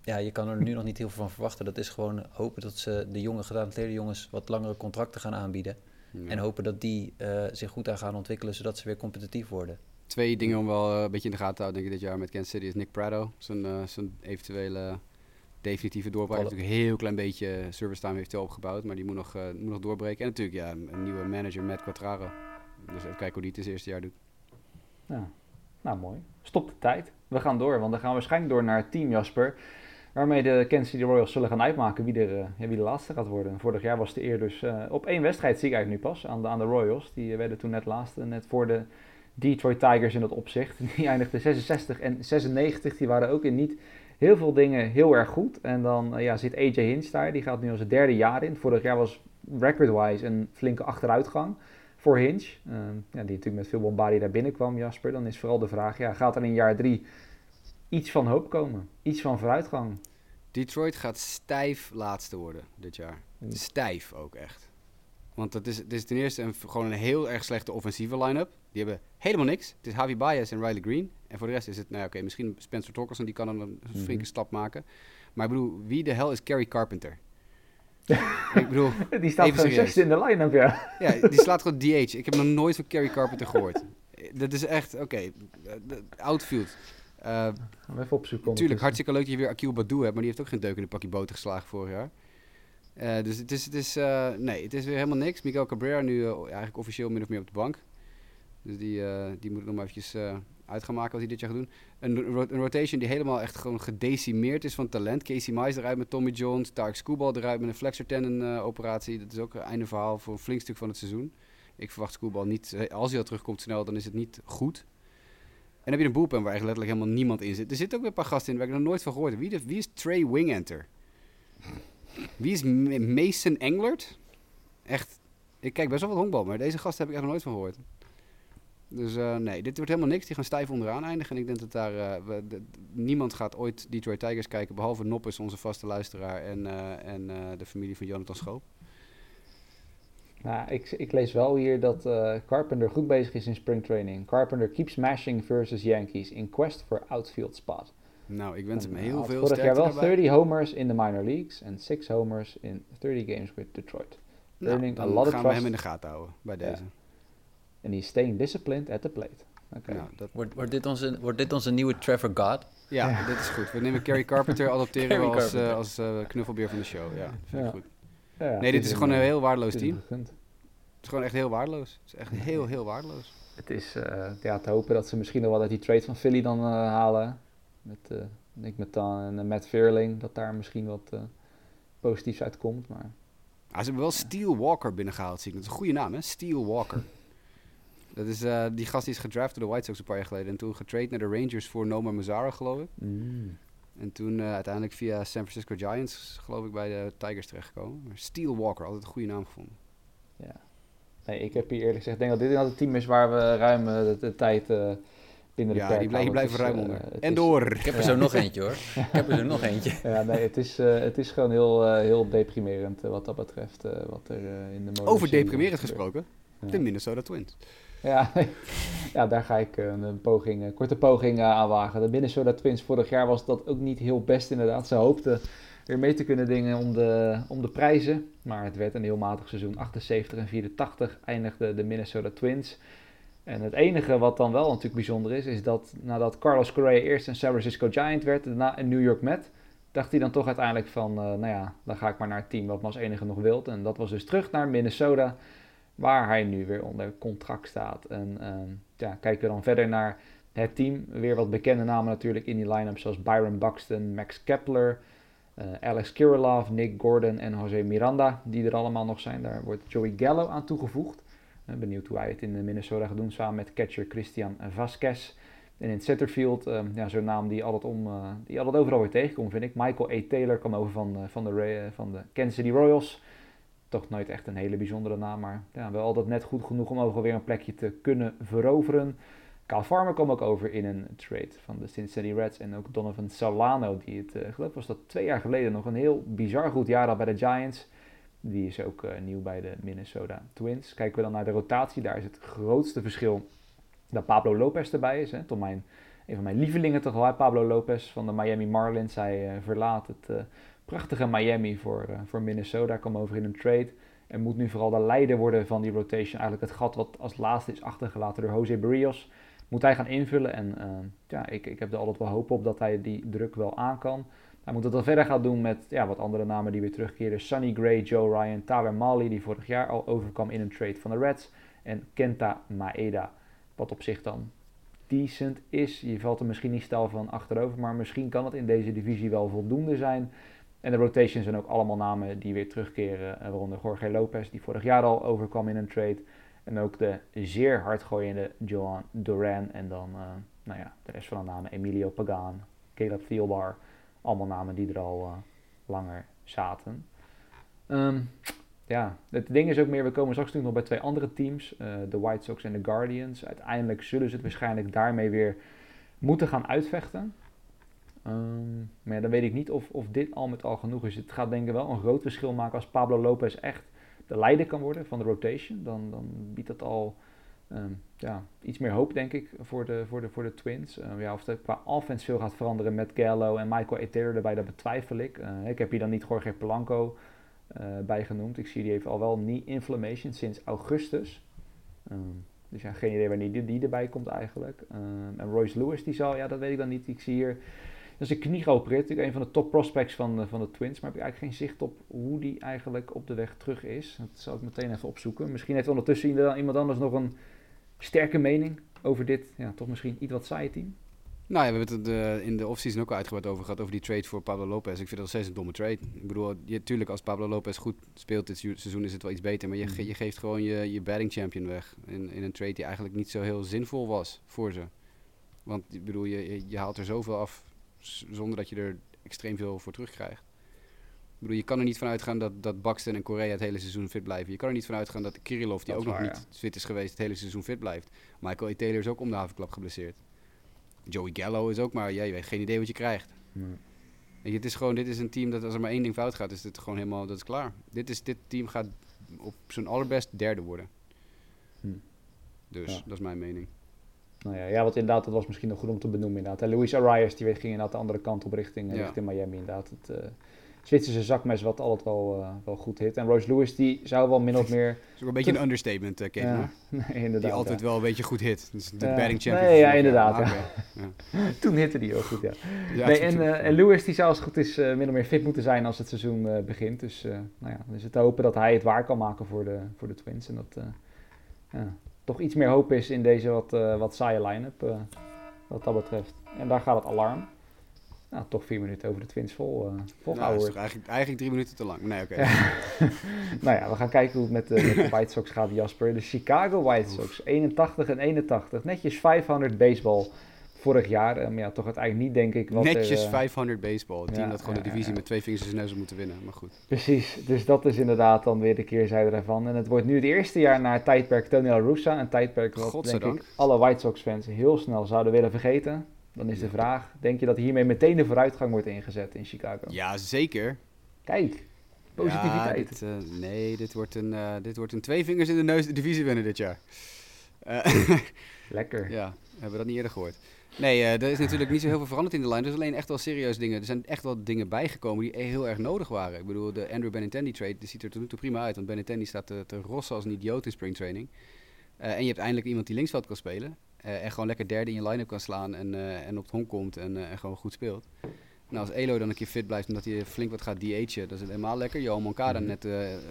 Ja, je kan er nu nog niet heel veel van verwachten. Dat is gewoon hopen dat ze de jonge getalenteerde jongens wat langere contracten gaan aanbieden. Ja. En hopen dat die zich goed aan gaan ontwikkelen, zodat ze weer competitief worden. Twee dingen om wel een beetje in de gaten te houden, denk ik, dit jaar met Kansas City is Nick Pratto. Zijn eventuele definitieve doorbraak. Hij heeft natuurlijk een heel klein beetje service time heeft hij opgebouwd, maar die moet nog doorbreken. En natuurlijk een nieuwe manager, Matt Quatraro. Dus even kijken hoe die het in het eerste jaar doet. Ja. Nou, mooi. Stop de tijd. We gaan door, want dan gaan we waarschijnlijk door naar het team, Jasper. Waarmee de Kansas City Royals zullen gaan uitmaken wie de laatste gaat worden. Vorig jaar was de eer dus op 1 wedstrijd, zie ik eigenlijk nu pas, aan de Royals. Die werden toen net laatste, net voor de Detroit Tigers in dat opzicht. Die eindigden 66 en 96, die waren ook in niet heel veel dingen heel erg goed. En dan zit AJ Hinch daar, die gaat nu al zijn derde jaar in. Vorig jaar was record-wise een flinke achteruitgang voor Hinch. Die natuurlijk met veel bombardie daar binnenkwam, Jasper. Dan is vooral de vraag, gaat er in jaar 3 iets van hoop komen? Iets van vooruitgang? Detroit gaat stijf laatste worden dit jaar. Stijf ook echt. Want het is ten eerste gewoon een heel erg slechte offensieve line-up. Die hebben helemaal niks. Het is Javi Baez en Riley Green. En voor de rest is het, misschien Spencer Torkelson, die kan een flinke stap maken. Maar ik bedoel, wie de hel is Kerry Carpenter? Ik bedoel, die staat gewoon 6 in de line-up, ja. Ja, die slaat gewoon DH. Ik heb nog nooit van Kerry Carpenter gehoord. Dat is echt, outfield. Even opzoeken. Natuurlijk, hartstikke leuk dat je weer Akil Baddoo hebt, maar die heeft ook geen deuk in de pakje boter geslagen vorig jaar. Dus het is weer helemaal niks. Miguel Cabrera nu eigenlijk officieel min of meer op de bank. Dus die moet nog maar eventjes uit gaan maken wat hij dit jaar gaat doen. Een rotation die helemaal echt gewoon gedecimeerd is van talent. Casey Mize eruit met Tommy John, Tarek Skubal eruit met een flexor tendon operatie. Dat is ook een einde verhaal voor een flink stuk van het seizoen. Ik verwacht Skubal niet, als hij al terugkomt snel, dan is het niet goed. En dan heb je een bullpen waar eigenlijk letterlijk helemaal niemand in zit. Er zitten ook weer een paar gasten in waar ik nog nooit van gehoord heb. Wie is Trey Wingenter? Wie is Mason Englert? Echt, ik kijk best wel wat honkbal, maar deze gasten heb ik echt nog nooit van gehoord. Dus dit wordt helemaal niks. Die gaan stijf onderaan eindigen. En ik denk dat daar niemand gaat ooit Detroit Tigers kijken, behalve Noppes, onze vaste luisteraar, en de familie van Jonathan Schoop. Nou, ik lees wel hier dat Carpenter goed bezig is in springtraining. Carpenter keeps smashing versus Yankees in quest for outfield spot. Nou, ik wens hem heel veel sterkte. Vorig jaar wel 30 homers in de minor leagues en 6 homers in 30 games with Detroit. Nou, dan gaan we hem in de gaten houden bij deze. En die is staying disciplined at the plate. Okay. Nou, wordt dit onze nieuwe Trevor God? Ja, dit is goed. We nemen Kerry Carpenter, adopteren we als knuffelbeer van de show. Ja, vind ik goed. Ja, nee, dit is gewoon een heel waardeloos team. Het is gewoon echt heel waardeloos. Het is echt heel, heel waardeloos. Het is te hopen dat ze misschien nog wel uit die trade van Philly dan halen. Met Nick Metan en Matt Vierling, dat daar misschien wat positiefs uit komt. Maar, ze hebben wel Steel Walker binnengehaald, zie ik. Dat is een goede naam, hè? Steel Walker. Dat is die gast die is gedraft door de White Sox een paar jaar geleden. En toen getrade naar de Rangers voor Nomar Mazara, geloof ik. Mm. En toen uiteindelijk via San Francisco Giants, geloof ik, bij de Tigers terechtgekomen. Maar Steel Walker, altijd een goede naam gevonden. Ja. Nee, ik heb hier eerlijk gezegd, denk dat dit inderdaad het team is waar we ruim de tijd binnen de tijd. Ja, die blijven ruim onder. En door! Ik heb er zo nog eentje, hoor. Ik heb er zo nog eentje. Ja, nee, het is gewoon heel deprimerend wat dat betreft. Wat er in de modus over deprimerend gesproken, de Minnesota Twins. Ja, daar ga ik een korte poging aan wagen. De Minnesota Twins vorig jaar was dat ook niet heel best inderdaad. Ze hoopten weer mee te kunnen dingen om de prijzen. Maar het werd een heel matig seizoen. 78 en 84 eindigden de Minnesota Twins. En het enige wat dan wel natuurlijk bijzonder is, is dat nadat Carlos Correa eerst een San Francisco Giant werd, daarna een New York Met, dacht hij dan toch uiteindelijk van, nou ja, dan ga ik maar naar het team wat me als enige nog wilt. En dat was dus terug naar Minnesota, waar hij nu weer onder contract staat. En ja, kijken we dan verder naar het team. Weer wat bekende namen natuurlijk in die line-up, zoals Byron Buxton, Max Kepler, Alex Kirilov, Nick Gordon en Jose Miranda, die er allemaal nog zijn. Daar wordt Joey Gallo aan toegevoegd. Benieuwd hoe hij het in Minnesota gaat doen, samen met catcher Christian Vasquez. En in het centerfield, ja, zo'n naam die altijd overal weer tegenkomt, vind ik. Michael A. Taylor kwam over van de Kansas City Royals. Toch nooit echt een hele bijzondere naam, maar ja, wel altijd net goed genoeg om ook alweer een plekje te kunnen veroveren. Kyle Farmer kwam ook over in een trade van de Cincinnati Reds. En ook Donovan Solano, die het, geloof was dat 2 jaar geleden, nog een heel bizar goed jaar had bij de Giants. Die is ook nieuw bij de Minnesota Twins. Kijken we dan naar de rotatie, daar is het grootste verschil dat Pablo Lopez erbij is. Hè. Een van mijn lievelingen toch wel, Pablo Lopez van de Miami Marlins. Hij verlaat het prachtige Miami voor Minnesota, kwam over in een trade. En moet nu vooral de leider worden van die rotation. Eigenlijk het gat wat als laatste is achtergelaten door José Berríos, moet hij gaan invullen. En ja, ik heb er altijd wel hoop op dat hij die druk wel aan kan. Hij moet het dan verder gaan doen met ja, wat andere namen die weer terugkeren. Sonny Gray, Joe Ryan, Tyler Mahle, die vorig jaar al overkwam in een trade van de Reds. En Kenta Maeda, wat op zich dan decent is. Je valt er misschien niet stijl van achterover, maar misschien kan het in deze divisie wel voldoende zijn. En de rotations zijn ook allemaal namen die weer terugkeren. Waaronder Jorge Lopez, die vorig jaar al overkwam in een trade. En ook de zeer hardgooiende Joan Duran. En dan nou ja, de rest van de namen. Emilio Pagan, Caleb Thielbar. Allemaal namen die er al langer zaten. Ja, het ding is ook meer, we komen straks natuurlijk nog bij 2 andere teams. De White Sox en de Guardians. Uiteindelijk zullen ze het waarschijnlijk daarmee weer moeten gaan uitvechten. Maar ja, dan weet ik niet of dit al met al genoeg is. Het gaat denk ik wel een groot verschil maken als Pablo Lopez echt de leider kan worden van de rotation. Dan biedt dat al ja, iets meer hoop, denk ik, voor de Twins. Ja, of het qua offense veel gaat veranderen met Gallo en Michael A. Taylor erbij, dat betwijfel ik. Ik heb hier dan niet Jorge Polanco bij genoemd. Ik zie die heeft al wel knee inflammation sinds augustus. Dus ja, geen idee wanneer die erbij komt eigenlijk. En Royce Lewis, die zal, ja, dat weet ik dan niet. Ik zie hier, dat is een knie geopereerd, natuurlijk een van de top prospects van de Twins. Maar heb ik eigenlijk geen zicht op hoe die eigenlijk op de weg terug is. Dat zal ik meteen even opzoeken. Misschien heeft ondertussen iemand anders nog een sterke mening over dit, ja, toch misschien iets wat saaie team. Nou ja, we hebben het in de offseason ook al uitgebreid over gehad, over die trade voor Pablo Lopez. Ik vind dat nog steeds een domme trade. Ik bedoel, natuurlijk als Pablo Lopez goed speelt dit seizoen is het wel iets beter. Maar je geeft gewoon je batting champion weg in een trade die eigenlijk niet zo heel zinvol was voor ze. Want ik bedoel, je haalt er zoveel af zonder dat je er extreem veel voor terugkrijgt. Ik bedoel, je kan er niet van uitgaan dat Buxton en Correa het hele seizoen fit blijven. Je kan er niet van uitgaan dat Kirilov, die ook nog niet fit is geweest, het hele seizoen fit blijft. Michael A. Taylor is ook om de havenklap geblesseerd. Joey Gallo is ook maar, ja, je weet geen idee wat je krijgt. Nee. Het is gewoon, dit is een team dat als er maar één ding fout gaat, is dit gewoon helemaal, dat is klaar. Dit team gaat op zijn allerbest derde worden. Dus, ja. Dat is mijn mening. Nou ja, wat inderdaad, dat was misschien nog goed om te benoemen inderdaad. En Luis Arias, die ging inderdaad de andere kant op richting Miami inderdaad. Het Zwitserse zakmes wat altijd wel goed hit. En Royce Lewis, die zou wel min of meer... Dat is ook een beetje een understatement, Kevin. Ja, nee, die altijd wel een beetje goed hit. Dus de batting champion. Nee, ja, inderdaad. Ja. Ja. Toen hitte die ook goed, ja. En Lewis, die zou als het goed is min of meer fit moeten zijn als het seizoen begint. Dus nou ja, dan is het te hopen dat hij het waar kan maken voor de Twins. En dat toch iets meer hoop is in deze wat saaie line-up wat dat betreft. En daar gaat het alarm. Nou, toch 4 minuten over de Twins vol nou, dat is toch eigenlijk 3 minuten te lang. Nee, oké. Ja. Nou ja, we gaan kijken hoe het met de White Sox gaat, Jasper. De Chicago White Sox, 81 en 81. Netjes 500 baseball vorig jaar. Maar ja, toch uiteindelijk niet, denk ik. Netjes 500 baseball. Het team dat gewoon de divisie met 2 vingers in zijn neus zou moeten winnen. Maar goed. Precies. Dus dat is inderdaad dan weer de keerzijde daarvan. En het wordt nu het eerste jaar na het tijdperk Tony La Russa. Een tijdperk wat, denk ik, alle White Sox fans heel snel zouden willen vergeten. Dan is de vraag, denk je dat hiermee meteen de vooruitgang wordt ingezet in Chicago? Ja, zeker. Kijk, positiviteit. Ja, dit wordt een 2 vingers in de neus de divisie winnen dit jaar. Lekker. Ja, hebben we dat niet eerder gehoord. Nee, er is natuurlijk niet zo heel veel veranderd in de lijn. Dus alleen echt wel serieus dingen. Er zijn echt wel dingen bijgekomen die heel erg nodig waren. Ik bedoel, de Andrew Benintendi trade ziet er tot nu toe prima uit. Want Benintendi staat te rossen als een idioot in springtraining. En je hebt eindelijk iemand die linksveld kan spelen. En gewoon lekker derde in je line-up kan slaan en op het honk komt en gewoon goed speelt. Nou, als Elo dan een keer fit blijft omdat hij flink wat gaat DH'en, dat is het helemaal lekker. Johan Moncada net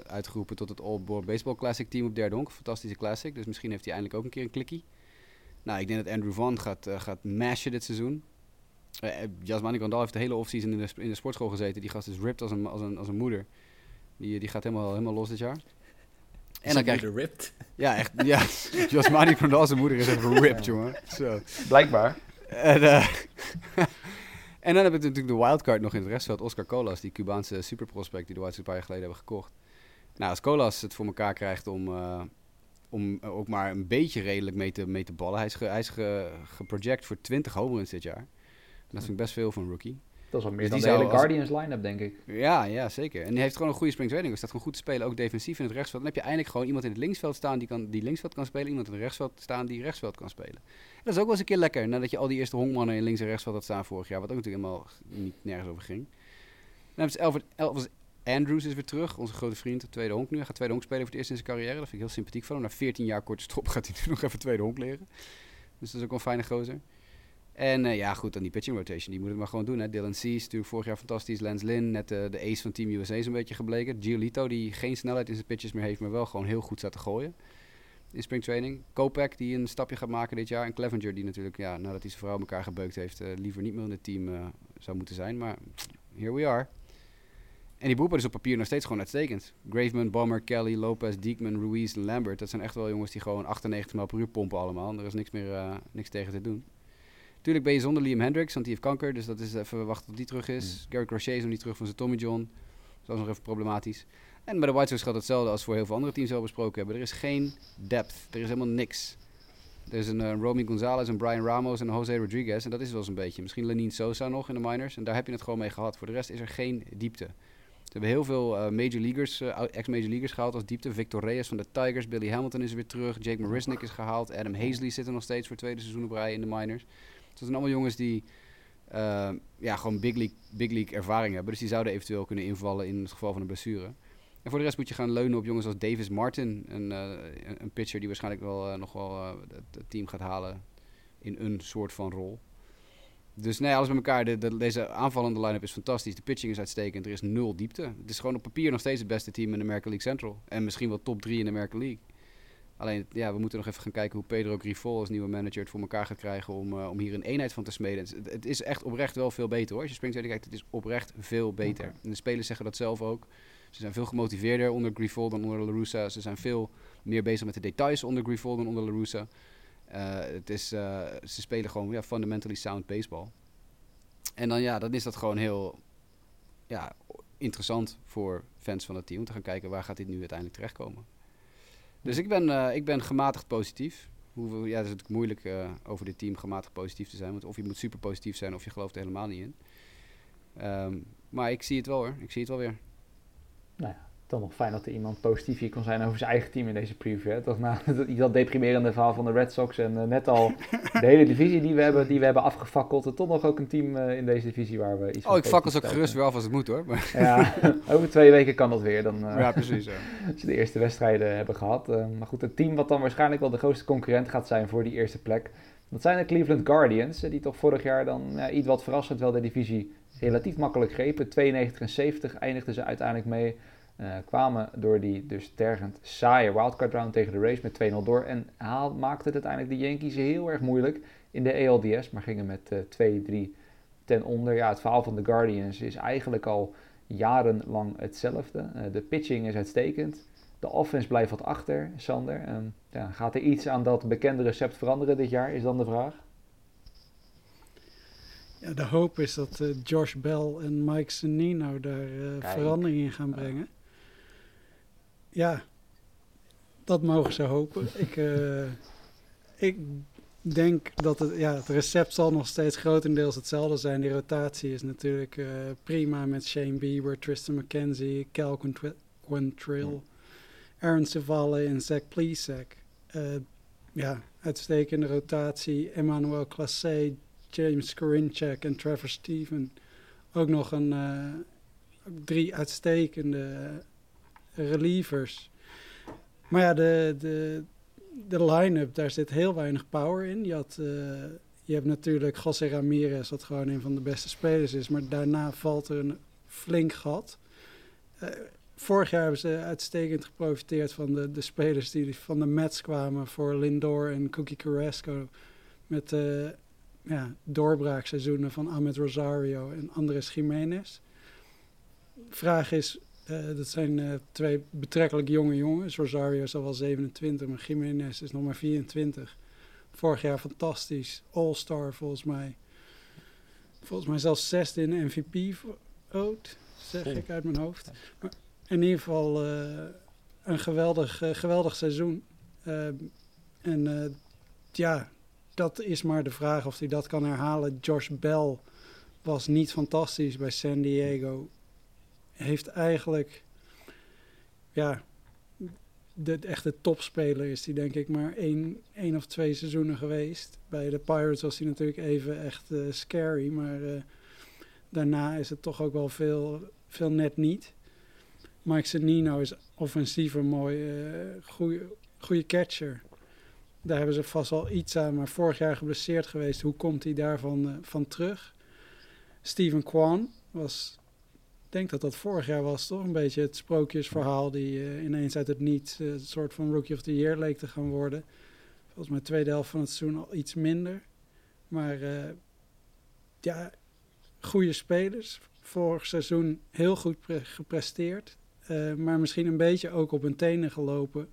uitgeroepen tot het World Baseball Classic team op derde honk. Fantastische classic, dus misschien heeft hij eindelijk ook een keer een klikkie. Nou, ik denk dat Andrew Vaughn gaat mashen dit seizoen. Jasmani Grandal heeft de hele offseason in de sportschool gezeten. Die gast is ripped als een moeder. Die gaat helemaal los dit jaar. En dan krijg je ripped? Ja, echt. Ja, Jasmani Grandal zijn moeder is echt ripped, jongen. So. Blijkbaar. En dan heb ik natuurlijk de wildcard nog in het restveld. Oscar Colas, die Cubaanse superprospect die de White Sox een paar jaar geleden hebben gekocht. Nou, als Colas het voor elkaar krijgt om ook maar een beetje redelijk mee te ballen. Hij is geproject voor 20 home runs dit jaar. En dat vind ik best veel voor een rookie. Dat is wel meer dus dan de hele Guardians line-up, denk ik. Ja, zeker. En hij heeft gewoon een goede spring training. Hij staat gewoon goed te spelen, ook defensief in het rechtsveld. Dan heb je eindelijk gewoon iemand in het linksveld staan die linksveld kan spelen. Iemand in het rechtsveld staan die rechtsveld kan spelen. En dat is ook wel eens een keer lekker. Nadat je al die eerste honkmannen in links- en rechtsveld had staan vorig jaar. Wat ook natuurlijk helemaal nergens over ging. Dan hebben ze Elvis Andrews is weer terug. Onze grote vriend, tweede honk nu. Hij gaat tweede honk spelen voor het eerst in zijn carrière. Dat vind ik heel sympathiek van hem. Na 14 jaar korte stop gaat hij nu nog even tweede honk leren. Dus dat is ook wel een fijne gozer. En goed, dan die pitching rotation, die moet het maar gewoon doen. Hè. Dylan Cease, natuurlijk vorig jaar fantastisch. Lance Lynn, net de ace van Team USA is een beetje gebleken. Giolito, die geen snelheid in zijn pitches meer heeft, maar wel gewoon heel goed staat te gooien in springtraining. Kopech, die een stapje gaat maken dit jaar. En Clevenger, die natuurlijk, nadat hij zijn vrouw elkaar gebeukt heeft, liever niet meer in het team zou moeten zijn. Maar here we are. En die boepen is op papier nog steeds gewoon uitstekend. Graveman, Bommer, Kelly, Lopez, Diekman, Ruiz en Lambert. Dat zijn echt wel jongens die gewoon 98 mijl per uur pompen allemaal. Er is niks meer niks tegen te doen. Tuurlijk ben je zonder Liam Hendricks, want die heeft kanker. Dus dat is even wachten tot die terug is. Garrett Crochet is nog niet terug van zijn Tommy John. Dus dat is nog even problematisch. En bij de White Sox geldt hetzelfde als voor heel veel andere teams al besproken hebben. Er is geen depth. Er is helemaal niks. Er is een Romy Gonzalez, een Brian Ramos en een Jose Rodriguez. En dat is wel eens een beetje. Misschien Lenin Sosa nog in de minors. En daar heb je het gewoon mee gehad. Voor de rest is er geen diepte. Ze hebben heel veel major leaguers, ex-major leaguers gehaald als diepte. Victor Reyes van de Tigers, Billy Hamilton is weer terug. Jake Marisnik is gehaald. Adam Hazley zit er nog steeds voor het tweede seizoen op rij in de minors. Dus dat zijn allemaal jongens die gewoon big league ervaring hebben. Dus die zouden eventueel kunnen invallen in het geval van een blessure. En voor de rest moet je gaan leunen op jongens als Davis Martin. Een pitcher die waarschijnlijk wel het team gaat halen in een soort van rol. Dus nee, alles bij elkaar. Deze aanvallende line-up is fantastisch. De pitching is uitstekend. Er is nul diepte. Het is gewoon op papier nog steeds het beste team in de American League Central. En misschien wel top 3 in de American League. Alleen, we moeten nog even gaan kijken hoe Pedro Grifol als nieuwe manager het voor elkaar gaat krijgen om hier een eenheid van te smeden. Het is echt oprecht wel veel beter, hoor. Als je springtraining kijkt, het is oprecht veel beter. En de spelers zeggen dat zelf ook. Ze zijn veel gemotiveerder onder Grifol dan onder La Russa. Ze zijn veel meer bezig met de details onder Grifol dan onder La Russa. Ze spelen gewoon fundamentally sound baseball. En dan dan is dat gewoon heel interessant voor fans van het team om te gaan kijken waar gaat dit nu uiteindelijk terechtkomen. Dus ik ben gematigd positief. Het is natuurlijk moeilijk over dit team gematigd positief te zijn. Want of je moet super positief zijn of je gelooft er helemaal niet in. Maar ik zie het wel, hoor. Ik zie het wel weer. Nou ja, dan nog fijn dat er iemand positief hier kon zijn over zijn eigen team in deze preview. Hè? Dat na dat deprimerende verhaal van de Red Sox en net al de hele divisie die we hebben afgefakkeld. En toch nog ook een team in deze divisie waar we iets ik fakkel ze ook gerust weer af als het moet, hoor. Maar ja, over 2 weken kan dat weer. Dan, ja, precies. Als ze de eerste wedstrijden hebben gehad. Maar goed, het team wat dan waarschijnlijk wel de grootste concurrent gaat zijn voor die eerste plek. Dat zijn de Cleveland Guardians. Die toch vorig jaar dan iets wat verrassend wel de divisie relatief makkelijk grepen. 92-70 eindigden ze uiteindelijk mee. Kwamen door die dus tergend saaie wildcard round tegen de Rays met 2-0 door. En maakte het uiteindelijk de Yankees heel erg moeilijk in de ALDS. Maar gingen met 2-3 ten onder. Ja, het verhaal van de Guardians is eigenlijk al jarenlang hetzelfde. De pitching is uitstekend. De offense blijft wat achter, Sander. Gaat er iets aan dat bekende recept veranderen dit jaar, is dan de vraag. Ja, de hoop is dat Josh Bell en Mike Zunino daar verandering in gaan brengen. Ja, dat mogen ze hopen. Ik denk dat het recept zal nog steeds grotendeels hetzelfde zijn. Die rotatie is natuurlijk prima met Shane Bieber, Tristan McKenzie, Cal Quantrill, Aaron Civale en Zach Plesac. Uitstekende rotatie. Emmanuel Clase, James Karinchak en Trevor Steven. Ook nog 3 uitstekende relievers. Maar ja, de de line-up, daar zit heel weinig power in. Je hebt natuurlijk José Ramirez, dat gewoon een van de beste spelers is. Maar daarna valt er een flink gat. Vorig jaar hebben ze uitstekend geprofiteerd van de spelers die van de Mets kwamen voor Lindor en Cookie Carrasco. Met doorbraakseizoenen van Ahmed Rosario en Andrés Giménez. Vraag is, dat zijn twee betrekkelijk jonge jongens. Rosario is al wel 27, maar Giménez is nog maar 24. Vorig jaar fantastisch. All-star volgens mij. Volgens mij zelfs 6e in MVP. Ik uit mijn hoofd. Maar in ieder geval een geweldig seizoen. Dat is maar de vraag of hij dat kan herhalen. Josh Bell was niet fantastisch bij San Diego. Heeft eigenlijk... de echte topspeler is die denk ik maar één of twee seizoenen geweest. Bij de Pirates was hij natuurlijk even echt scary. Maar daarna is het toch ook wel veel net niet. Mike Zunino is offensief een mooi, goede catcher. Daar hebben ze vast al iets aan, maar vorig jaar geblesseerd geweest. Hoe komt hij daarvan van terug? Steven Kwan was... Ik denk dat dat vorig jaar was, toch? Een beetje het sprookjesverhaal die ineens uit het niets... een soort van Rookie of the Year leek te gaan worden. Volgens mij tweede helft van het seizoen al iets minder. Maar goede spelers. Vorig seizoen heel goed gepresteerd. Maar misschien een beetje ook op hun tenen gelopen.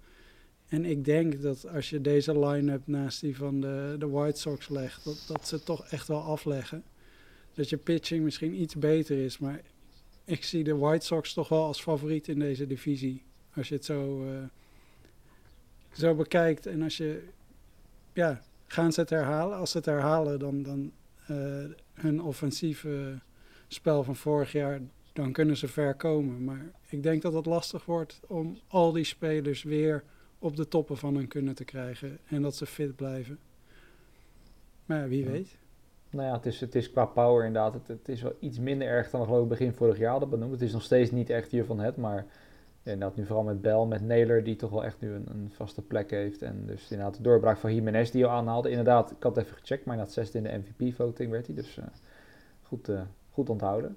En ik denk dat als je deze line-up naast die van de White Sox legt... Dat ze toch echt wel afleggen. Dat je pitching misschien iets beter is, maar... Ik zie de White Sox toch wel als favoriet in deze divisie. Als je het zo bekijkt. En als je... gaan ze het herhalen? Als ze het herhalen, dan hun offensieve spel van vorig jaar... dan kunnen ze ver komen. Maar ik denk dat het lastig wordt om al die spelers weer... op de toppen van hun kunnen te krijgen. En dat ze fit blijven. Maar wie weet... Nou ja, het is qua power inderdaad. Het is wel iets minder erg dan geloof ik begin vorig jaar hadden benoemd. Het is nog steeds niet echt hier van het, maar inderdaad nu vooral met Bell, met Naylor, die toch wel echt nu een vaste plek heeft. En dus inderdaad de doorbraak van Giménez die je aanhaalde. Inderdaad, ik had het even gecheckt, maar inderdaad 6e in de MVP-voting werd hij. Dus goed onthouden.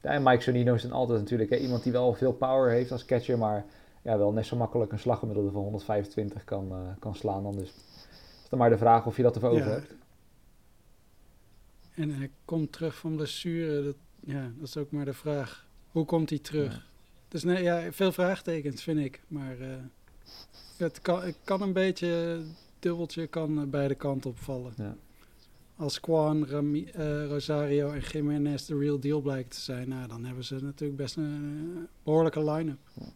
En Mike Zunino is dan altijd natuurlijk iemand die wel veel power heeft als catcher, maar wel net zo makkelijk een slaggemiddelde van 125 kan slaan. Dan dus is dan maar de vraag of je dat ervoor over hebt. En hij komt terug van blessure. Dat is ook maar de vraag. Hoe komt hij terug? Ja. Dus veel vraagtekens vind ik. Maar het kan een beetje... dubbeltje kan beide kanten opvallen. Ja. Als Kwan, Rosario en Giménez de real deal blijkt te zijn... dan hebben ze natuurlijk best een behoorlijke line-up. Ja.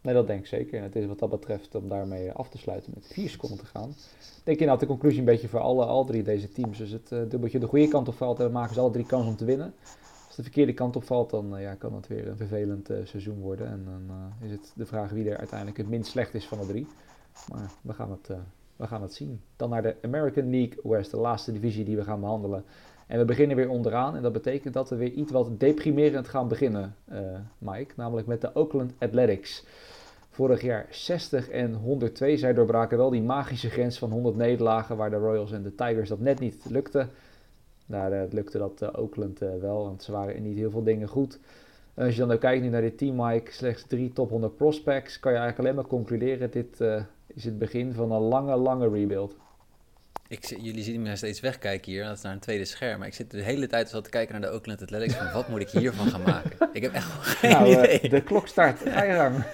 Nee, dat denk ik zeker. En het is wat dat betreft om daarmee af te sluiten met 4 seconden te gaan. Ik denk inderdaad de conclusie een beetje voor al drie deze teams. Dus het dubbeltje de goede kant opvalt, dan maken ze alle drie kans om te winnen. Als de verkeerde kant opvalt, dan kan het weer een vervelend seizoen worden. En dan is het de vraag wie er uiteindelijk het minst slecht is van de drie. Maar we gaan het zien. Dan naar de American League West, de laatste divisie die we gaan behandelen. En we beginnen weer onderaan en dat betekent dat we weer iets wat deprimerend gaan beginnen, Mike. Namelijk met de Oakland Athletics. Vorig jaar 60 en 102. Zij doorbraken wel die magische grens van 100 nederlagen waar de Royals en de Tigers dat net niet lukte. Het lukte dat Oakland wel, want ze waren in niet heel veel dingen goed. En als je dan ook kijkt nu naar dit team, Mike, slechts 3 top 100 prospects. Kan je eigenlijk alleen maar concluderen, dit is het begin van een lange rebuild. Jullie zien me steeds wegkijken hier, dat is naar een tweede scherm. Maar ik zit de hele tijd zo te kijken naar de Oakland Athletics van wat moet ik hiervan gaan maken? Ik heb echt geen idee. De klok start, ga je gang.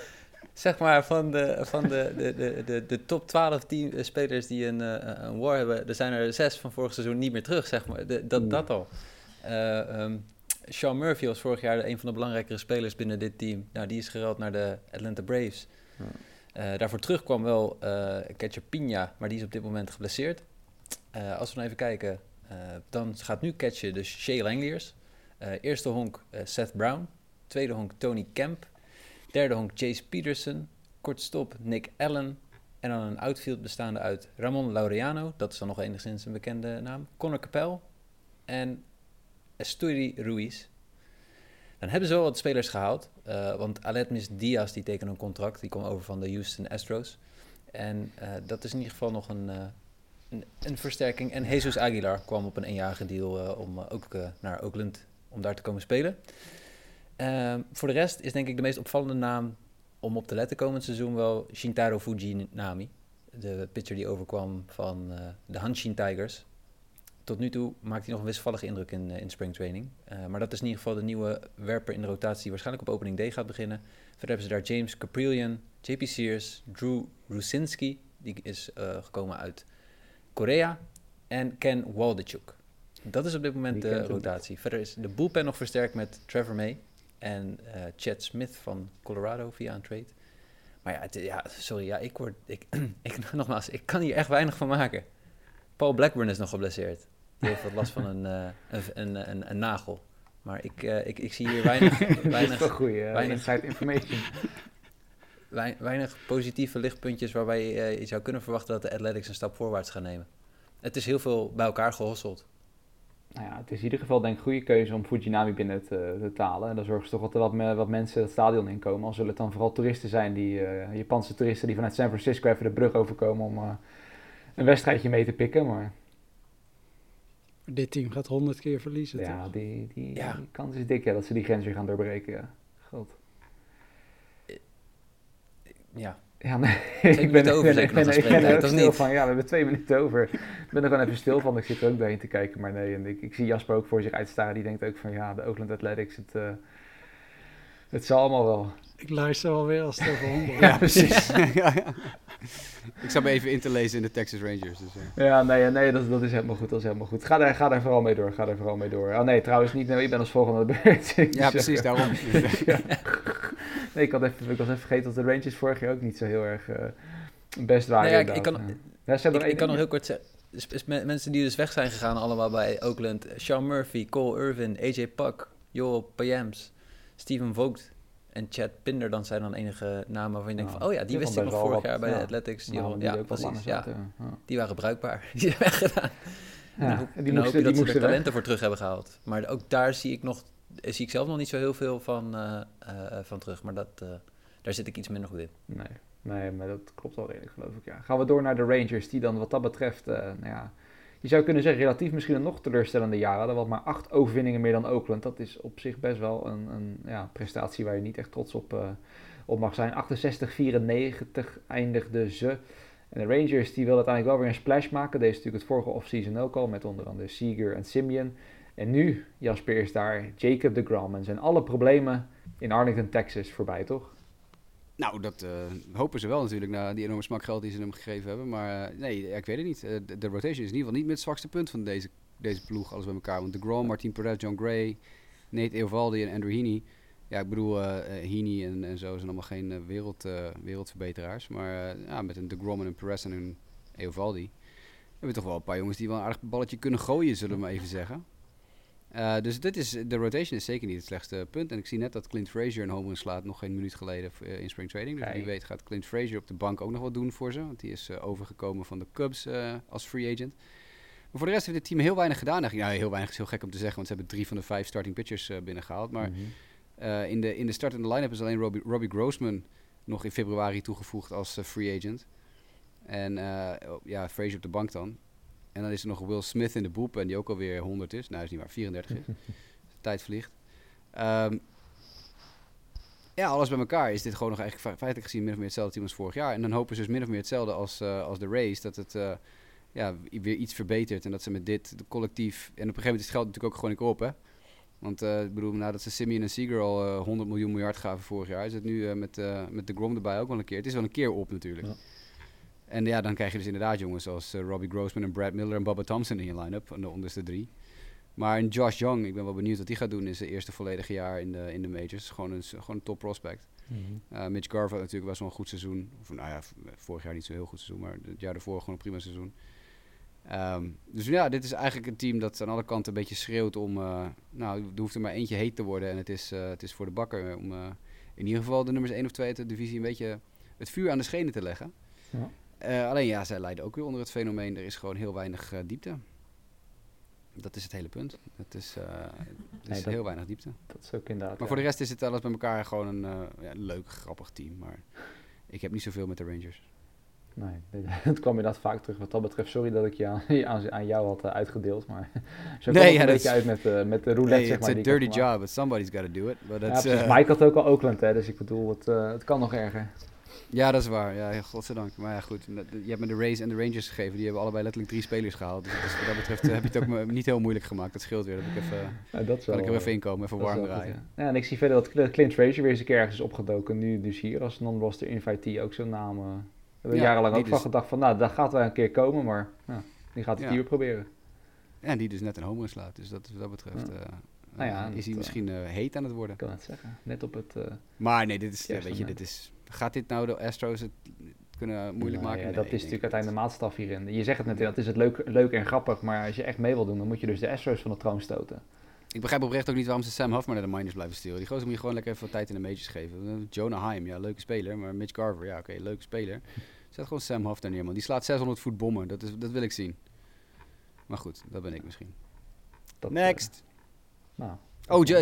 Zeg maar, van de top 12 spelers die een WAR hebben, er zijn er 6 van vorig seizoen niet meer terug, zeg maar. Dat al. Sean Murphy was vorig jaar een van de belangrijkere spelers binnen dit team. Nou, die is geruild naar de Atlanta Braves. Daarvoor terugkwam wel catcher Piña, maar die is op dit moment geblesseerd. Als we nou even kijken, dan gaat nu catchen dus Shea Langeliers. Eerste honk Seth Brown, tweede honk Tony Kemp, derde honk Chase Peterson, kortstop Nick Allen en dan een outfield bestaande uit Ramon Laureano, dat is dan nog enigszins een bekende naam, Connor Capel en Esturi Ruiz. Dan hebben ze wel wat spelers gehaald, want Aledmys Diaz die tekende een contract, die kwam over van de Houston Astros. En dat is in ieder geval nog een versterking. En Jesus Aguilar kwam op een eenjarige deal om ook naar Oakland om daar te komen spelen. Voor de rest is denk ik de meest opvallende naam om op te letten komend seizoen wel Shintaro Fujinami. De pitcher die overkwam van de Hanshin Tigers. Tot nu toe maakt hij nog een wisselvallige indruk in springtraining. Maar dat is in ieder geval de nieuwe werper in de rotatie die waarschijnlijk op opening D gaat beginnen. Verder hebben ze daar James Caprillion, JP Sears, Drew Rusinski, die is gekomen uit Korea. En Ken Waldachuk. Dat is op dit moment de rotatie. Verder is de bullpen nog versterkt met Trevor May en Chad Smith van Colorado via een trade. Maar ja, nogmaals, ik kan hier echt weinig van maken. Paul Blackburn is nog geblesseerd. Die heeft wat last van een nagel. Maar ik zie hier weinig positieve lichtpuntjes waarbij je zou kunnen verwachten dat de Athletics een stap voorwaarts gaan nemen. Het is heel veel bij elkaar gehosseld. Nou ja, het is in ieder geval denk ik een goede keuze om Fujinami binnen te talen. En dan zorgen ze toch dat er wat mensen het stadion inkomen. Al zullen het dan vooral toeristen zijn, Japanse toeristen die vanuit San Francisco even de brug overkomen om een wedstrijdje mee te pikken. Maar dit team gaat 100 keer verliezen, ja, toch? Die kans is dik, ja, dat ze die grens weer gaan doorbreken. Ja. God. Ja. Ja, nee, ik ben er stil van. Ja, we hebben 2 minuten over. Ik ben er gewoon even stil van. Ik zit er ook doorheen te kijken. Maar nee, en ik zie Jasper ook voor zich uitstaren. Die denkt ook van ja, de Oakland Athletics, het zal allemaal wel. Ik luister alweer als het over honderd. Ja, precies. Ja. Ik zat me even in te lezen in de Texas Rangers. Dus, ja, nee, dat is helemaal goed. Dat is helemaal goed. Ga daar vooral mee door. Oh nee, trouwens niet. Nee, ik ben als volgende aan de beurt. Ja, precies, daarom. Ja. Nee, ik was even vergeten dat de Rangers vorig jaar ook niet zo heel erg best waren. Nee, ik kan nog heel kort zeggen. Mensen die dus weg zijn gegaan allemaal bij Oakland. Sean Murphy, Cole Irvin, AJ Puck, Joel Payams, Steven Vogt en Chad Pinder. Dan zijn dan enige namen waarvan je denkt van, oh ja, die wist ik nog vorig jaar bij de Athletics. Die waren bruikbaar. Die zijn weggedaan. Ja, die moesten er talenten voor terug hebben gehaald. Maar ook daar zie ik zelf nog niet zo heel veel van terug. Maar daar zit ik iets minder goed in. Nee, maar dat klopt al redelijk, geloof ik. Ja. Gaan we door naar de Rangers, die dan wat dat betreft, je zou kunnen zeggen, relatief misschien een nog teleurstellende jaar hadden. Want maar 8 overwinningen meer dan Oakland. Dat is op zich best wel een prestatie waar je niet echt trots op mag zijn. 68-94 eindigden ze. En de Rangers die wilden uiteindelijk wel weer een splash maken. Deze natuurlijk het vorige offseason ook al, met onder andere Seager en Semien. En nu, Jasper, is daar Jacob deGrom. En zijn alle problemen in Arlington, Texas voorbij, toch? Nou, dat hopen ze wel natuurlijk, na die enorme smak geld die ze hem gegeven hebben. Maar nee, ik weet het niet. De rotation is in ieder geval niet met het zwakste punt van deze ploeg, alles bij elkaar. Want deGrom, Martin Perez, John Gray, Nate Eovaldi en Andrew Heaney. Ja, ik bedoel, Heaney en zo zijn allemaal geen wereldverbeteraars. Maar met een deGrom en een Perez en een Eovaldi hebben we toch wel een paar jongens die wel een aardig balletje kunnen gooien, zullen we maar even zeggen. Dus de rotation is zeker niet het slechtste punt. En ik zie net dat Clint Frazier een home run slaat, nog geen minuut geleden in spring training. Dus wie weet gaat Clint Frazier op de bank ook nog wat doen voor ze. Want die is overgekomen van de Cubs als free agent. Maar voor de rest heeft dit team heel weinig gedaan. Nou, heel weinig is heel gek om te zeggen, want ze hebben 3 van de 5 starting pitchers binnengehaald. Maar in de start en de line-up is alleen Robbie Grossman nog in februari toegevoegd als free agent. En Frazier op de bank dan. En dan is er nog Will Smith in de bullpen, die ook alweer 100 is. Nou, is niet waar, 34 is. De tijd vliegt. Alles bij elkaar is dit gewoon nog eigenlijk feitelijk gezien min of meer hetzelfde team als vorig jaar. En dan hopen ze dus min of meer hetzelfde als de Rays. Dat het weer iets verbetert. En dat ze met dit collectief... En op een gegeven moment is het geld natuurlijk ook gewoon op, hè. Want ik bedoel, nadat ze Semien en Seager al 100 miljoen miljard gaven vorig jaar... is het nu met deGrom erbij ook wel een keer. Het is wel een keer op natuurlijk. Ja. En ja, dan krijg je dus inderdaad jongens als Robbie Grossman en Brad Miller en Bubba Thompson in je line-up, aan de onderste 3. Maar een Josh Young, ik ben wel benieuwd wat hij gaat doen in zijn eerste volledige jaar in de majors. Gewoon een top prospect. Mm-hmm. Mitch Garver natuurlijk was wel een goed seizoen. Of, nou ja, vorig jaar niet zo heel goed seizoen, maar het jaar daarvoor gewoon een prima seizoen. Dus ja, dit is eigenlijk een team dat aan alle kanten een beetje schreeuwt om... er hoeft er maar eentje heet te worden en het is voor de bakker om in ieder geval de nummers 1 of 2 uit de divisie een beetje het vuur aan de schenen te leggen. Ja. Alleen ja, zij lijden ook weer onder het fenomeen. Er is gewoon heel weinig diepte. Dat is het hele punt. Het is heel weinig diepte. Dat is ook inderdaad. Maar voor de rest is het alles bij elkaar gewoon een leuk, grappig team. Maar ik heb niet zoveel met de Rangers. Nee, het kwam inderdaad vaak terug wat dat betreft. Sorry dat ik je aan jou had uitgedeeld, maar zo kwam het een beetje uit met de roulette. It's a dirty job, but somebody's got to do it. But that's, Mike had ook al Oakland, hè, dus ik bedoel, het kan nog erger. Ja, dat is waar. Ja, godzijdank. Maar ja, goed. Je hebt me de Rays en de Rangers gegeven. Die hebben allebei letterlijk 3 spelers gehaald. Dus wat dat betreft heb je het ook niet heel moeilijk gemaakt. Dat scheelt weer. Dat ik er even in komen. Even warm draaien. Goed, ja, en ik zie verder dat Clint Frazier weer eens een keer ergens is opgedoken. Nu dus hier als non-roster invitee ook zo'n naam. We hebben jarenlang ook van gedacht van, nou, dat gaat wel een keer komen. Maar die gaat het hier proberen. En die dus net een homer slaat. Dus dat, wat dat betreft... Ja. Nou ja, is hij misschien heet aan het worden? Ik kan het zeggen. Net op het... maar nee, dit is... Gaat dit nou de Astros het kunnen moeilijk maken? Ja, dat is natuurlijk uiteindelijk de maatstaf hierin. Je zegt het net, dat is het leuk en grappig, maar als je echt mee wil doen, dan moet je dus de Astros van de troon stoten. Ik begrijp oprecht ook niet waarom ze Sam Huffman naar de minors blijven sturen. Die gozer moet je gewoon lekker even wat tijd in de majors geven. Jonah Heim, ja, leuke speler, maar Mitch Garver, ja, oké, leuke speler. Zet gewoon Sam Huff daar neer, man. Die slaat 600 voet bommen, dat wil ik zien. Maar goed, dat ben ik misschien. Next!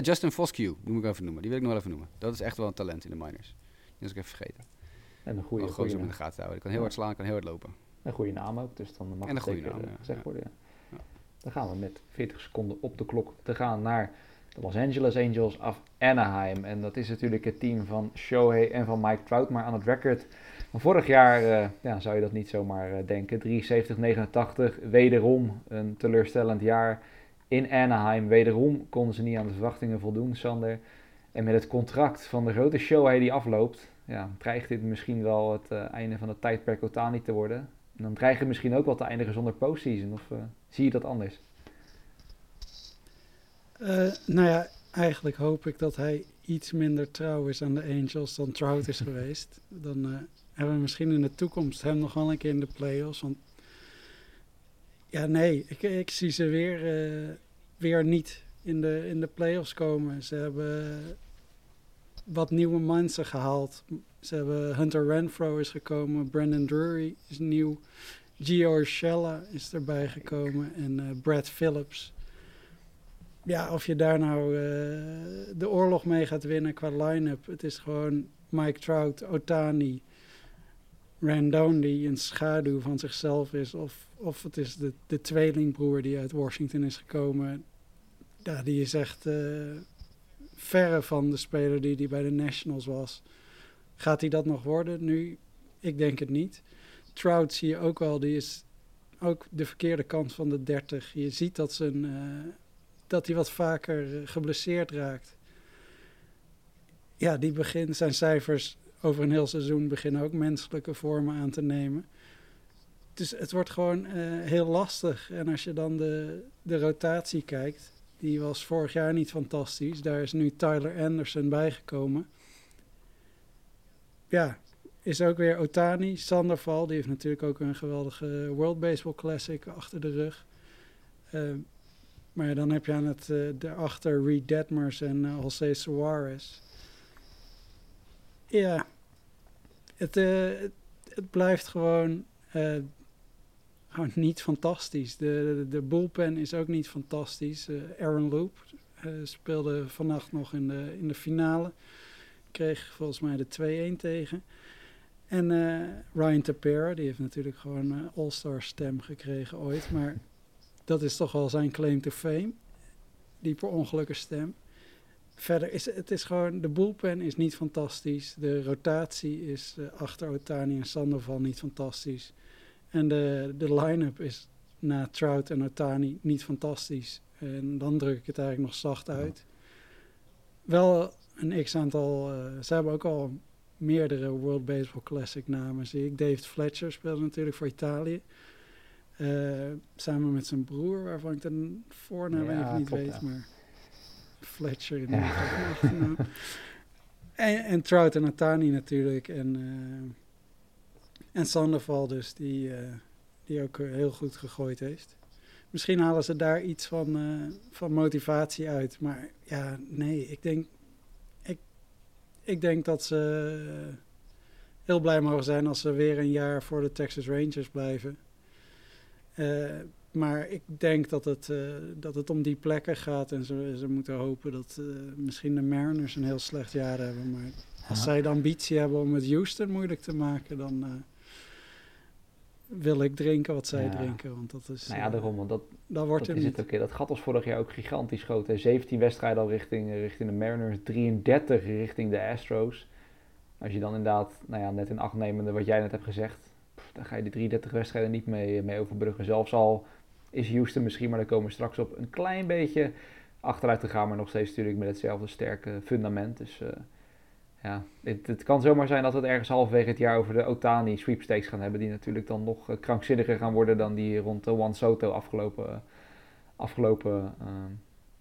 Justin Foscue, die moet ik even noemen. Die wil ik nog wel even noemen. Dat is echt wel een talent in de minors. Dat is ik even vergeten. En een goede naam. Om in de gaten te houden. Ik kan heel hard slaan, kan heel hard lopen. Een goede naam ook, dus dan mag het zeker gezegd worden. Ja. Dan gaan we met 40 seconden op de klok te gaan naar de Los Angeles Angels af Anaheim. En dat is natuurlijk het team van Shohei en van Mike Trout. Maar aan het record van vorig jaar zou je dat niet zomaar denken. 73-89, wederom een teleurstellend jaar in Anaheim. Wederom konden ze niet aan de verwachtingen voldoen, Sander. En met het contract van de grote Shohei die afloopt... Ja, dreigt dit misschien wel het einde van het tijdperk Otani te worden. En dan dreigt het misschien ook wel te eindigen zonder postseason. Of zie je dat anders? Eigenlijk hoop ik dat hij iets minder trouw is aan de Angels dan Trout is geweest. Dan hebben we misschien in de toekomst hem nog wel een keer in de playoffs. Want ik zie ze weer niet in de playoffs komen. Ze hebben... wat nieuwe mensen gehaald. Ze hebben Hunter Renfroe is gekomen. Brandon Drury is nieuw. Gio Urshela is erbij gekomen. En Brad Phillips. Ja, of je daar nou de oorlog mee gaat winnen qua line-up. Het is gewoon Mike Trout, Otani, Rendon die een schaduw van zichzelf is. Of het is de tweelingbroer die uit Washington is gekomen. Ja, die is echt... verre van de speler die bij de Nationals was. Gaat hij dat nog worden? Nu, ik denk het niet. Trout zie je ook wel, die is ook de verkeerde kant van de 30. Je ziet dat hij wat vaker geblesseerd raakt. Ja, die zijn cijfers over een heel seizoen beginnen ook menselijke vormen aan te nemen. Dus het wordt gewoon heel lastig. En als je dan de rotatie kijkt... Die was vorig jaar niet fantastisch. Daar is nu Tyler Anderson bijgekomen. Ja, is ook weer Otani. Sandoval, die heeft natuurlijk ook een geweldige World Baseball Classic achter de rug. Maar dan heb je aan het daarachter Reed Detmers en José Suarez. Ja, het blijft gewoon... niet fantastisch. De bullpen is ook niet fantastisch. Aaron Loop speelde vannacht nog in de finale. Kreeg volgens mij de 2-1 tegen. En Ryan Tepera, die heeft natuurlijk gewoon all-star stem gekregen ooit. Maar dat is toch wel zijn claim to fame. Die per ongelukken stem. Verder is het is gewoon... De bullpen is niet fantastisch. De rotatie is achter Otani en Sandoval niet fantastisch. En de line-up is na Trout en Otani niet fantastisch. En dan druk ik het eigenlijk nog zacht uit. Ja. Wel een x-aantal... ze hebben ook al meerdere World Baseball Classic namen, zie ik. Dave Fletcher speelde natuurlijk voor Italië. Samen met zijn broer, waarvan ik de voornaam even niet weet. Ja. Maar Fletcher in ieder geval achternaam. En Trout en Otani natuurlijk. En Sandoval dus, die ook heel goed gegooid heeft. Misschien halen ze daar iets van motivatie uit. Maar ja, nee, ik denk dat ze heel blij mogen zijn als ze weer een jaar voor de Texas Rangers blijven. Maar ik denk dat het om die plekken gaat. En ze moeten hopen dat misschien de Mariners een heel slecht jaar hebben. Maar als zij de ambitie hebben om het Houston moeilijk te maken, dan... wil ik drinken wat zij drinken. Want dat is... Nou ja, daarom. Want dat wordt dat er niet. Okay. Dat gat was vorig jaar ook gigantisch groot. Hè? 17 wedstrijden al richting de Mariners. 33 richting de Astros. Als je dan inderdaad, nou ja, net in acht nemende wat jij net hebt gezegd, dan ga je de 33 wedstrijden niet mee overbruggen. Zelfs al is Houston misschien, maar daar komen we straks op, een klein beetje achteruit te gaan. Maar nog steeds natuurlijk met hetzelfde sterke fundament. Dus ja, het kan zomaar zijn dat we het ergens halverwege het jaar over de Otani sweepstakes gaan hebben. Die natuurlijk dan nog krankzinniger gaan worden dan die rond de Juan Soto afgelopen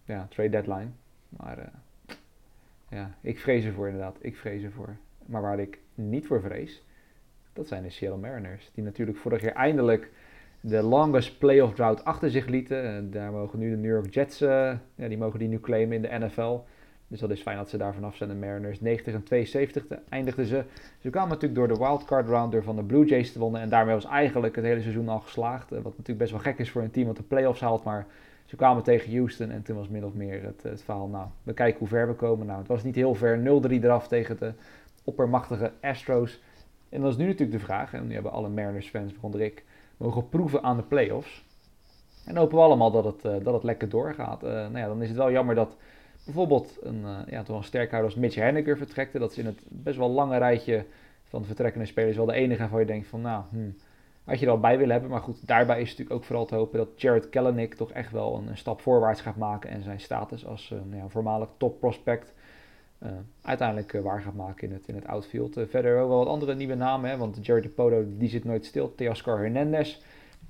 trade deadline. Maar ja, ik vrees ervoor inderdaad. Ik vrees ervoor. Maar waar ik niet voor vrees, dat zijn de Seattle Mariners. Die natuurlijk vorig jaar eindelijk de longest playoff drought achter zich lieten. En daar mogen nu de New York Jets, die mogen die nu claimen in de NFL. Dus dat is fijn dat ze daar vanaf zijn. De Mariners 90-72 eindigden ze. Ze kwamen natuurlijk door de wildcard round door van de Blue Jays te wonnen. En daarmee was eigenlijk het hele seizoen al geslaagd. Wat natuurlijk best wel gek is voor een team dat de playoffs haalt. Maar ze kwamen tegen Houston en toen was min of meer het verhaal. Nou, we kijken hoe ver we komen. Nou, het was niet heel ver. 0-3 eraf tegen de oppermachtige Astros. En dat is nu natuurlijk de vraag. En nu hebben alle Mariners fans, waaronder ik, mogen proeven aan de playoffs. En hopen we allemaal dat het lekker doorgaat. Nou ja, dan is het wel jammer dat bijvoorbeeld een sterkhouder als Mitch Haniger vertrekte. Dat is in het best wel lange rijtje van de vertrekkende spelers wel de enige waarvan je denkt van had je er al bij willen hebben. Maar goed, daarbij is het natuurlijk ook vooral te hopen dat Jared Kelenic toch echt wel een stap voorwaarts gaat maken. En zijn status als voormalig top prospect uiteindelijk waar gaat maken in het outfield. Verder ook wel wat andere nieuwe namen, hè, want Jerry Dipoto die zit nooit stil. Teoscar Hernandez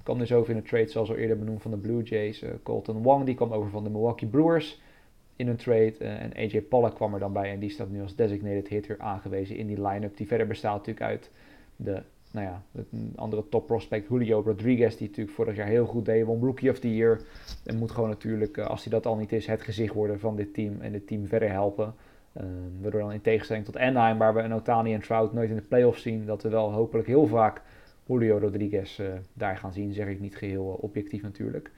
kwam dus over in de trade, zoals al eerder benoemd, van de Blue Jays. Colton Wong die kwam over van de Milwaukee Brewers in een trade. En AJ Pollock kwam er dan bij en die staat nu als designated hitter aangewezen in die line-up. Die verder bestaat natuurlijk uit de andere top prospect Julio Rodriguez, die natuurlijk vorig jaar heel goed deed, won Rookie of the Year. En moet gewoon natuurlijk, als hij dat al niet is, het gezicht worden van dit team en dit team verder helpen. Waardoor dan in tegenstelling tot Anaheim, waar we een Otani en Trout nooit in de playoffs zien, dat we wel hopelijk heel vaak Julio Rodriguez daar gaan zien, zeg ik niet geheel objectief natuurlijk.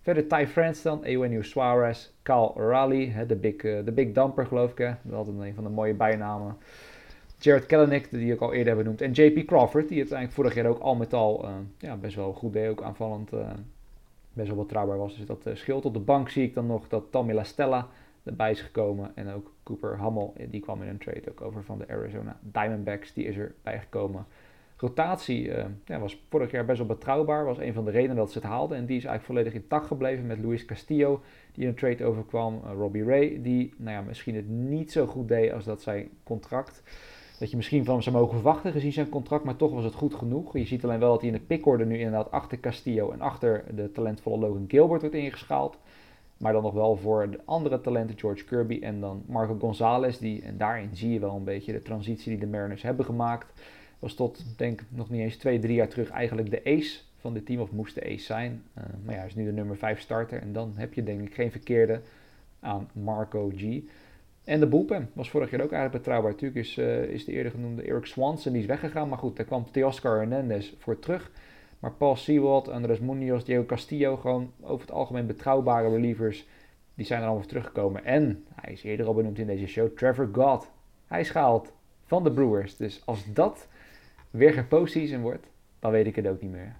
Verder Ty France dan, Eugenio Suarez, Kyle O'Reilly, de big dumper geloof ik, hè? Dat is altijd een van de mooie bijnamen. Jared Kelenic, die ik al eerder heb benoemd, en JP Crawford, die het eigenlijk vorig jaar ook al met al best wel goed deed, ook aanvallend best wel betrouwbaar was. Dus dat scheelt. Op de bank zie ik dan nog dat Tommy La Stella erbij is gekomen. En ook Cooper Hummel, die kwam in een trade ook over van de Arizona Diamondbacks. Die is erbij gekomen. Rotatie was vorig jaar best wel betrouwbaar. Was een van de redenen dat ze het haalden. En die is eigenlijk volledig intact gebleven met Luis Castillo, die in een trade overkwam. Robbie Ray, die misschien het niet zo goed deed als dat zijn contract. Dat je misschien van hem zou mogen verwachten gezien zijn contract. Maar toch was het goed genoeg. Je ziet alleen wel dat hij in de pickorde nu inderdaad achter Castillo en achter de talentvolle Logan Gilbert wordt ingeschaald. Maar dan nog wel voor de andere talenten, George Kirby en dan Marco Gonzalez. En daarin zie je wel een beetje de transitie die de Mariners hebben gemaakt. Was tot, denk ik, nog niet eens 2-3 jaar terug eigenlijk de ace van dit team. Of moest de ace zijn. Maar ja, hij is nu de nummer 5 starter. En dan heb je denk ik geen verkeerde aan Marco G. En de bullpen was vorig jaar ook eigenlijk betrouwbaar. Natuurlijk is de eerder genoemde Eric Swanson, die is weggegaan. Maar goed, daar kwam Teoscar Hernandez voor terug. Maar Paul Sewald, Andres Munoz, Diego Castillo, gewoon over het algemeen betrouwbare relievers, die zijn er allemaal voor teruggekomen. En hij is eerder al benoemd in deze show, Trevor Gadd. Hij is gehaald van de Brewers. Dus als dat weer geen postseason wordt, dan weet ik het ook niet meer.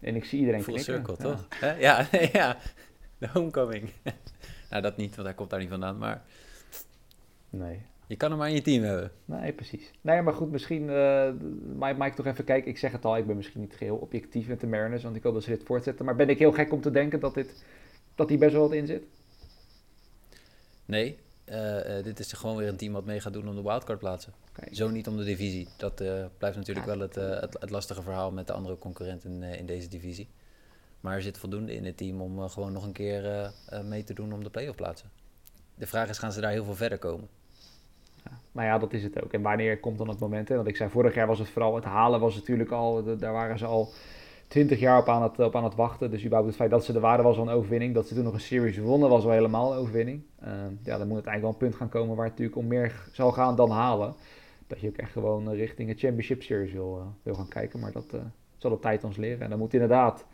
En ik zie iedereen full knikken. Full circle, toch? Ja. De homecoming. Nou, dat niet, want hij komt daar niet vandaan, maar... Nee. Je kan hem maar in je team hebben. Nee, precies. Nee, maar goed, misschien... Mike, toch even kijken. Ik zeg het al, ik ben misschien niet geheel objectief met de Mariners, want ik hoop dat ze dit voortzetten. Maar ben ik heel gek om te denken dat hier best wel wat in zit? Nee. Dit is gewoon weer een team wat mee gaat doen om de wildcard plaatsen. Kijk. Zo niet om de divisie. Dat blijft natuurlijk wel het lastige verhaal met de andere concurrenten in deze divisie. Maar er zit voldoende in het team om gewoon nog een keer mee te doen om de play-off plaatsen. De vraag is, gaan ze daar heel veel verder komen? Ja, nou ja, dat is het ook. En wanneer komt dan het moment? Hè? Want ik zei, vorig jaar was het vooral, het halen was natuurlijk al, daar waren ze al 20 jaar op aan het wachten. Dus überhaupt het feit dat ze er waren was al een overwinning. Dat ze toen nog een series wonnen was al helemaal een overwinning. Dan moet het eigenlijk wel een punt gaan komen waar het natuurlijk om meer zal gaan dan halen. Dat je ook echt gewoon richting een championship series wil gaan kijken. Maar dat zal de tijd ons leren. En dan moet inderdaad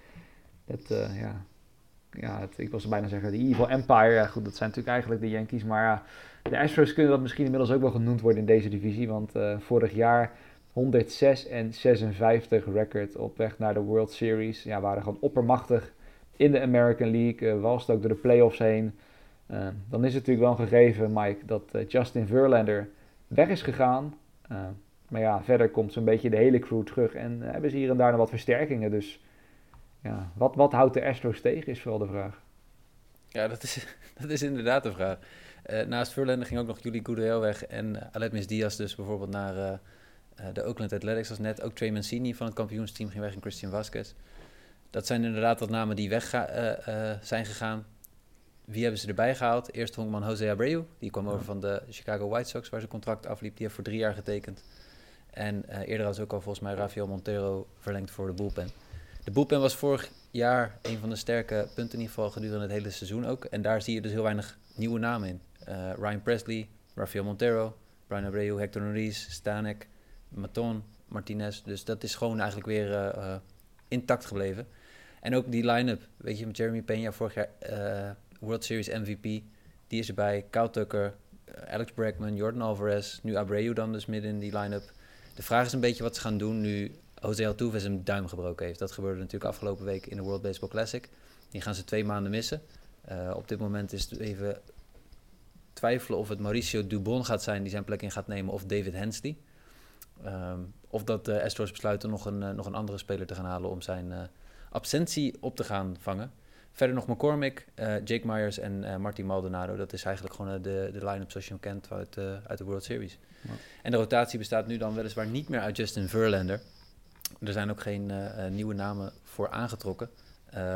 ik wil ze bijna zeggen, de Evil Empire. Ja, goed, dat zijn natuurlijk eigenlijk de Yankees. Maar ja, de Astros kunnen dat misschien inmiddels ook wel genoemd worden in deze divisie. Want vorig jaar 100-1 106-56 record op weg naar de World Series. Ja, waren gewoon oppermachtig in de American League. Walst ook door de playoffs heen. Dan is het natuurlijk wel een gegeven, Mike, dat Justin Verlander weg is gegaan. Maar ja, verder komt zo'n beetje de hele crew terug. En hebben ze hier en daar nog wat versterkingen. Dus ja, wat houdt de Astros tegen is vooral de vraag. Ja, dat is inderdaad de vraag. Naast Verlander ging ook nog Juli Gurriel weg. En Aledmys Diaz dus bijvoorbeeld naar de Oakland Athletics was net. Ook Trey Mancini van het kampioensteam ging weg en Christian Vasquez. Dat zijn inderdaad wat namen die weg zijn gegaan. Wie hebben ze erbij gehaald? Eerst honkman Jose Abreu. Die kwam over van de Chicago White Sox, waar zijn contract afliep. Die heeft voor 3 jaar getekend. En eerder had ze ook al volgens mij Rafael Montero verlengd voor de bullpen. De bullpen was vorig jaar een van de sterke punten, in ieder geval gedurende het hele seizoen ook. En daar zie je dus heel weinig nieuwe namen in. Ryan Presley, Rafael Montero, Brian Abreu, Hector Neris, Stanek, Maton, Martinez. Dus dat is gewoon eigenlijk weer intact gebleven. En ook die line-up, weet je, met Jeremy Peña vorig jaar World Series MVP, die is erbij. Kyle Tucker, Alex Bregman, Jordan Alvarez, nu Abreu dan dus midden in die line-up. De vraag is een beetje wat ze gaan doen nu Jose Altuve zijn duim gebroken heeft. Dat gebeurde natuurlijk afgelopen week in de World Baseball Classic. Die gaan ze 2 maanden missen. Op dit moment is het even twijfelen of het Mauricio Dubon gaat zijn die zijn plek in gaat nemen of David Hensley. Of dat de Astros besluiten nog een andere speler te gaan halen om zijn absentie op te gaan vangen. Verder nog McCormick, Jake Myers en Martin Maldonado. Dat is eigenlijk gewoon de line-up zoals je hem kent uit de World Series. Ja. En de rotatie bestaat nu dan weliswaar niet meer uit Justin Verlander. Er zijn ook geen nieuwe namen voor aangetrokken.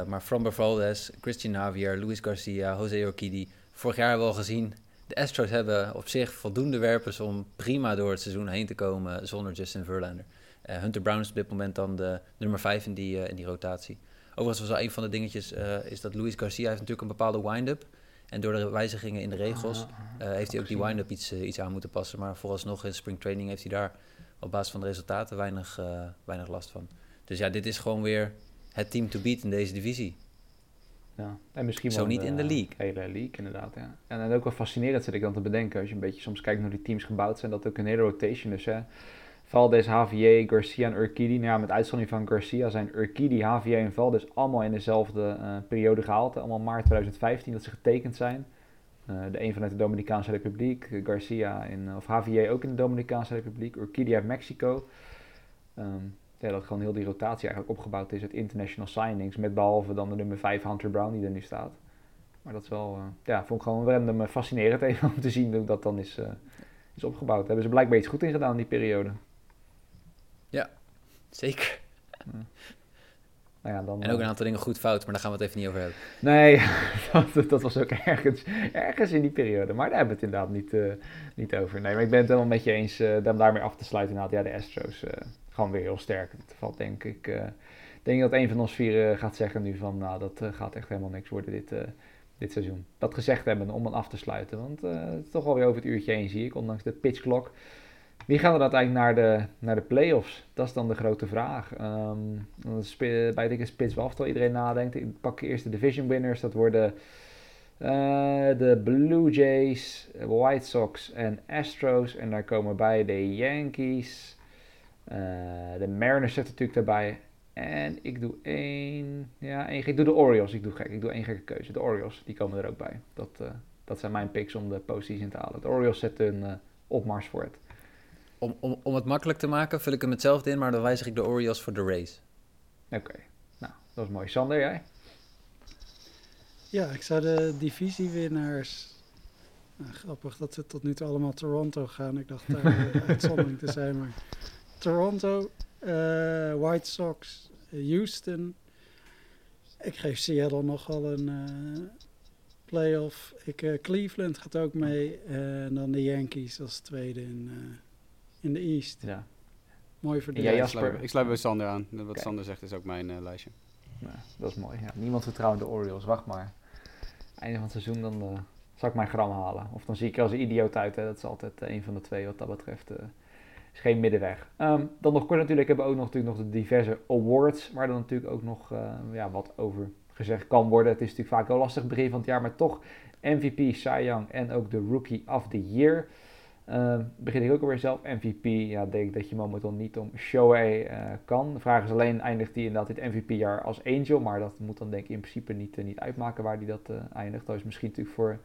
Maar Framber Valdez, Christian Javier, Luis Garcia, Jose Urquidy. Vorig jaar hebben we al gezien, de Astros hebben op zich voldoende werpers om prima door het seizoen heen te komen zonder Justin Verlander. Hunter Brown is op dit moment dan de nummer 5 in die rotatie. Overigens was al een van de dingetjes is dat Luis Garcia heeft natuurlijk een bepaalde wind-up. En door de wijzigingen in de regels heeft hij ook die wind-up iets aan moeten passen. Maar vooralsnog in springtraining heeft hij daar op basis van de resultaten weinig last van. Dus ja, dit is gewoon weer het team to beat in deze divisie. Ja, en misschien zo niet in de league. Hele league, inderdaad. Ja. En ook wel fascinerend zit ik dan te bedenken. Als je een beetje soms kijkt naar hoe die teams gebouwd zijn, dat ook een hele rotation is. Hè. Valdez, Javier, Garcia en Urquidy. Nou ja, met uitzondering van Garcia zijn Urquidy, Javier en Valdez allemaal in dezelfde periode gehaald. Allemaal maart 2015 dat ze getekend zijn. De een vanuit de Dominicaanse Republiek, Garcia of Javier ook in de Dominicaanse Republiek, Urquidy uit Mexico. Dat gewoon heel die rotatie eigenlijk opgebouwd is uit international signings, met behalve dan de nummer 5 Hunter Brown die er nu staat. Maar dat is wel, vond ik gewoon random fascinerend even om te zien hoe dat dan is opgebouwd. Daar hebben ze blijkbaar iets goed in gedaan in die periode. Ja, zeker. Ja. Nou ja, dan, en ook een aantal dingen goed fout, maar daar gaan we het even niet over hebben. Nee, dat was ook ergens in die periode. Maar daar hebben we het inderdaad niet over. Nee, maar ik ben het helemaal met je eens om daarmee af te sluiten. Ja, de Astros gewoon weer heel sterk. Dat valt denk ik. Denk dat een van ons vier gaat zeggen nu van, dat gaat echt helemaal niks worden dit seizoen. Dat gezegd hebben om dan af te sluiten. Want het is toch alweer over het uurtje heen, zie ik, ondanks de pitchklok. Wie gaan er uiteindelijk naar de play-offs? Dat is dan de grote vraag. Bij de spits wel af terwijl iedereen nadenkt. Ik pak eerst de division winners. Dat worden de Blue Jays, White Sox en Astros. En daar komen bij de Yankees. De Mariners zitten natuurlijk daarbij. En ik doe ik doe de Orioles. Ik doe 1 gekke keuze. De Orioles, die komen er ook bij. Dat zijn mijn picks om de postseason te halen. De Orioles zetten hun opmars voor het. Om het makkelijk te maken, vul ik hem hetzelfde in, maar dan wijzig ik de Orioles voor de Rays. Oké, nou, dat is mooi. Sander, jij? Ja, ik zou de divisiewinnaars... Nou, grappig dat ze tot nu toe allemaal Toronto gaan. Ik dacht daar een uitzondering te zijn, maar... Toronto, White Sox, Houston. Ik geef Seattle nogal een playoff. Cleveland gaat ook mee. En dan de Yankees als tweede in de East. Ja. Mooi verdeeld. Ja, ik sluit bij Sander aan. Wat Kijk. Sander zegt is ook mijn lijstje. Nou, dat is mooi. Ja. Niemand vertrouwt de Orioles. Wacht maar. Einde van het seizoen dan zal ik mijn gram halen. Of dan zie ik er als een idioot uit. Hè. Dat is altijd een van de twee wat dat betreft. Is geen middenweg. Dan nog kort natuurlijk hebben we ook nog de diverse awards. Waar dan natuurlijk ook nog wat over gezegd kan worden. Het is natuurlijk vaak wel lastig begin van het jaar. Maar toch MVP, Cy Young en ook de Rookie of the Year. Begin ik ook alweer zelf. MVP, ja, denk ik dat je momenteel niet om Shohei kan. De vraag is alleen, eindigt hij inderdaad dit MVP-jaar als Angel? Maar dat moet dan denk ik in principe niet uitmaken waar hij dat eindigt. Dat is misschien natuurlijk voor...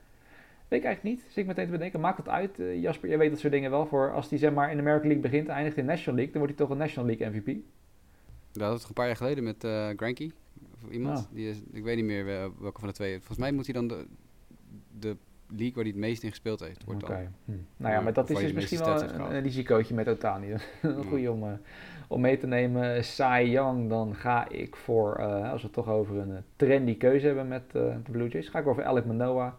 Weet ik eigenlijk niet. Zit ik meteen te bedenken. Maakt het uit, Jasper? Jij weet dat soort dingen wel. Voor als hij zeg maar in de American League begint, eindigt in National League, dan wordt hij toch een National League MVP. Ja, dat was toch een paar jaar geleden met Granky? Of iemand? Ja. Die is, ik weet niet meer welke van de twee. Volgens mij moet hij dan de league waar hij het meest in gespeeld heeft. Wordt okay. Nou ja, maar dat is dus misschien wel een risicootje met Otani. Een goeie om mee te nemen. Cy Young, dan ga ik voor, als we het toch over een trendy keuze hebben met de Blue Jays, ga ik over Alek Manoah.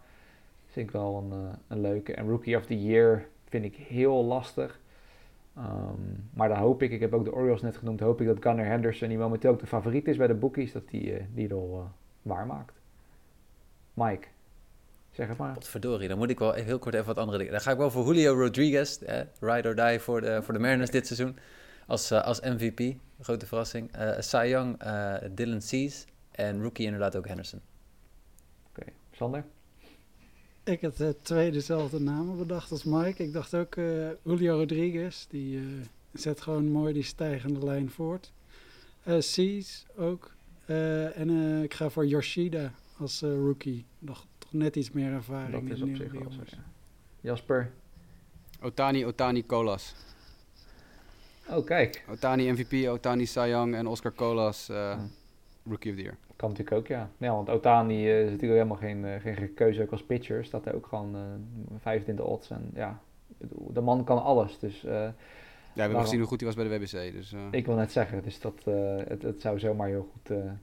Dat vind ik wel een leuke. En Rookie of the Year vind ik heel lastig. Maar dan hoop ik heb ook de Orioles net genoemd, hoop ik dat Gunnar Henderson, die momenteel ook de favoriet is bij de bookies, dat die rol waarmaakt. Mike, zeg het maar. Potverdorie, dan moet ik wel even heel kort even wat andere dingen. Dan ga ik wel voor Julio Rodriguez, ride or die voor de Mariners dit seizoen, als MVP. Grote verrassing. Cy Young, Dylan Cease en rookie inderdaad ook Henderson. Oké, Sander? Ik had twee dezelfde namen bedacht als Mike. Ik dacht ook Julio Rodriguez. Die zet gewoon mooi die stijgende lijn voort. Cease ook. En ik ga voor Yoshida als rookie. Nog toch net iets meer ervaring. Dat is op zich wel zo, ja. Jasper? Otani Colas. Oh, kijk. Otani MVP, Otani Cy Young en Oscar Colas. Rookie of the Year. Kan natuurlijk ook, ja. Nee, want Otani is natuurlijk helemaal geen keuze, ook als pitcher. Staat er ook gewoon vijfde in de odds. En ja, de man kan alles. Dus, we hebben gezien hoe goed hij was bij de WBC. Dus, ik wil net zeggen, dus dat, het zou zomaar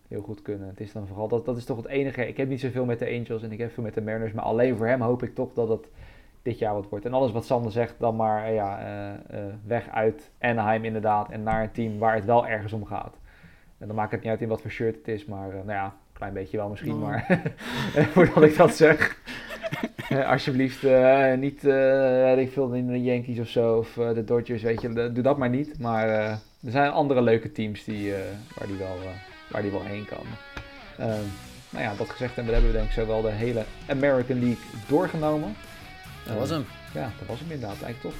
heel goed kunnen. Het is dan vooral, dat is toch het enige. Ik heb niet zoveel met de Angels en ik heb veel met de Mariners. Maar alleen voor hem hoop ik toch dat het dit jaar wat wordt. En alles wat Sander zegt, dan maar weg uit Anaheim inderdaad. En naar een team waar het wel ergens om gaat. En dan maakt het niet uit in wat voor shirt het is, maar nou ja, een klein beetje wel misschien, maar voordat ik dat zeg. Alsjeblieft, niet ik veel in de Yankees of zo, of de Dodgers, weet je, doe dat maar niet. Maar er zijn andere leuke teams waar die wel heen kan. Nou ja, dat gezegd en we hebben denk ik zo wel de hele American League doorgenomen. Dat was hem. Ja, dat was hem inderdaad. Eigenlijk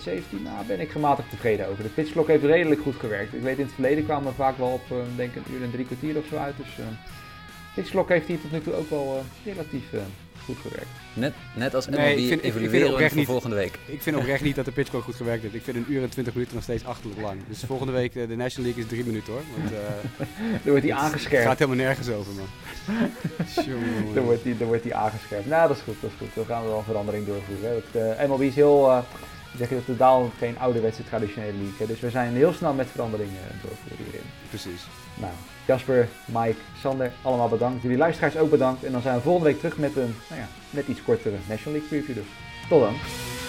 tot 1:17. Nou, ben ik gematigd tevreden over. De pitchklok heeft redelijk goed gewerkt. Ik weet, in het verleden kwamen we vaak wel op denk een uur en drie kwartier of zo uit. Dus de pitchklok heeft hier tot nu toe ook wel relatief goed gewerkt. Net als MLB evalueren voor volgende week. Ik vind oprecht niet dat de pitchklok goed gewerkt heeft. Ik vind 1:20 nog steeds achterlijk lang. Dus volgende week, de National League is 3 minuten hoor. Want, dan wordt die aangescherpt. Het gaat helemaal nergens over, man. Dan wordt die aangescherpt. Nou, dat is goed. Dan gaan we wel een verandering doorvoeren. MLB is heel, zeg je dat, totaal geen ouderwetse traditionele league. Hè? Dus we zijn heel snel met veranderingen doorvoeren hierin. Precies. Nou, Jasper, Mike, Sander, allemaal bedankt. Jullie luisteraars ook bedankt. En dan zijn we volgende week terug met een, nou ja, net iets kortere National League preview dus. Tot dan.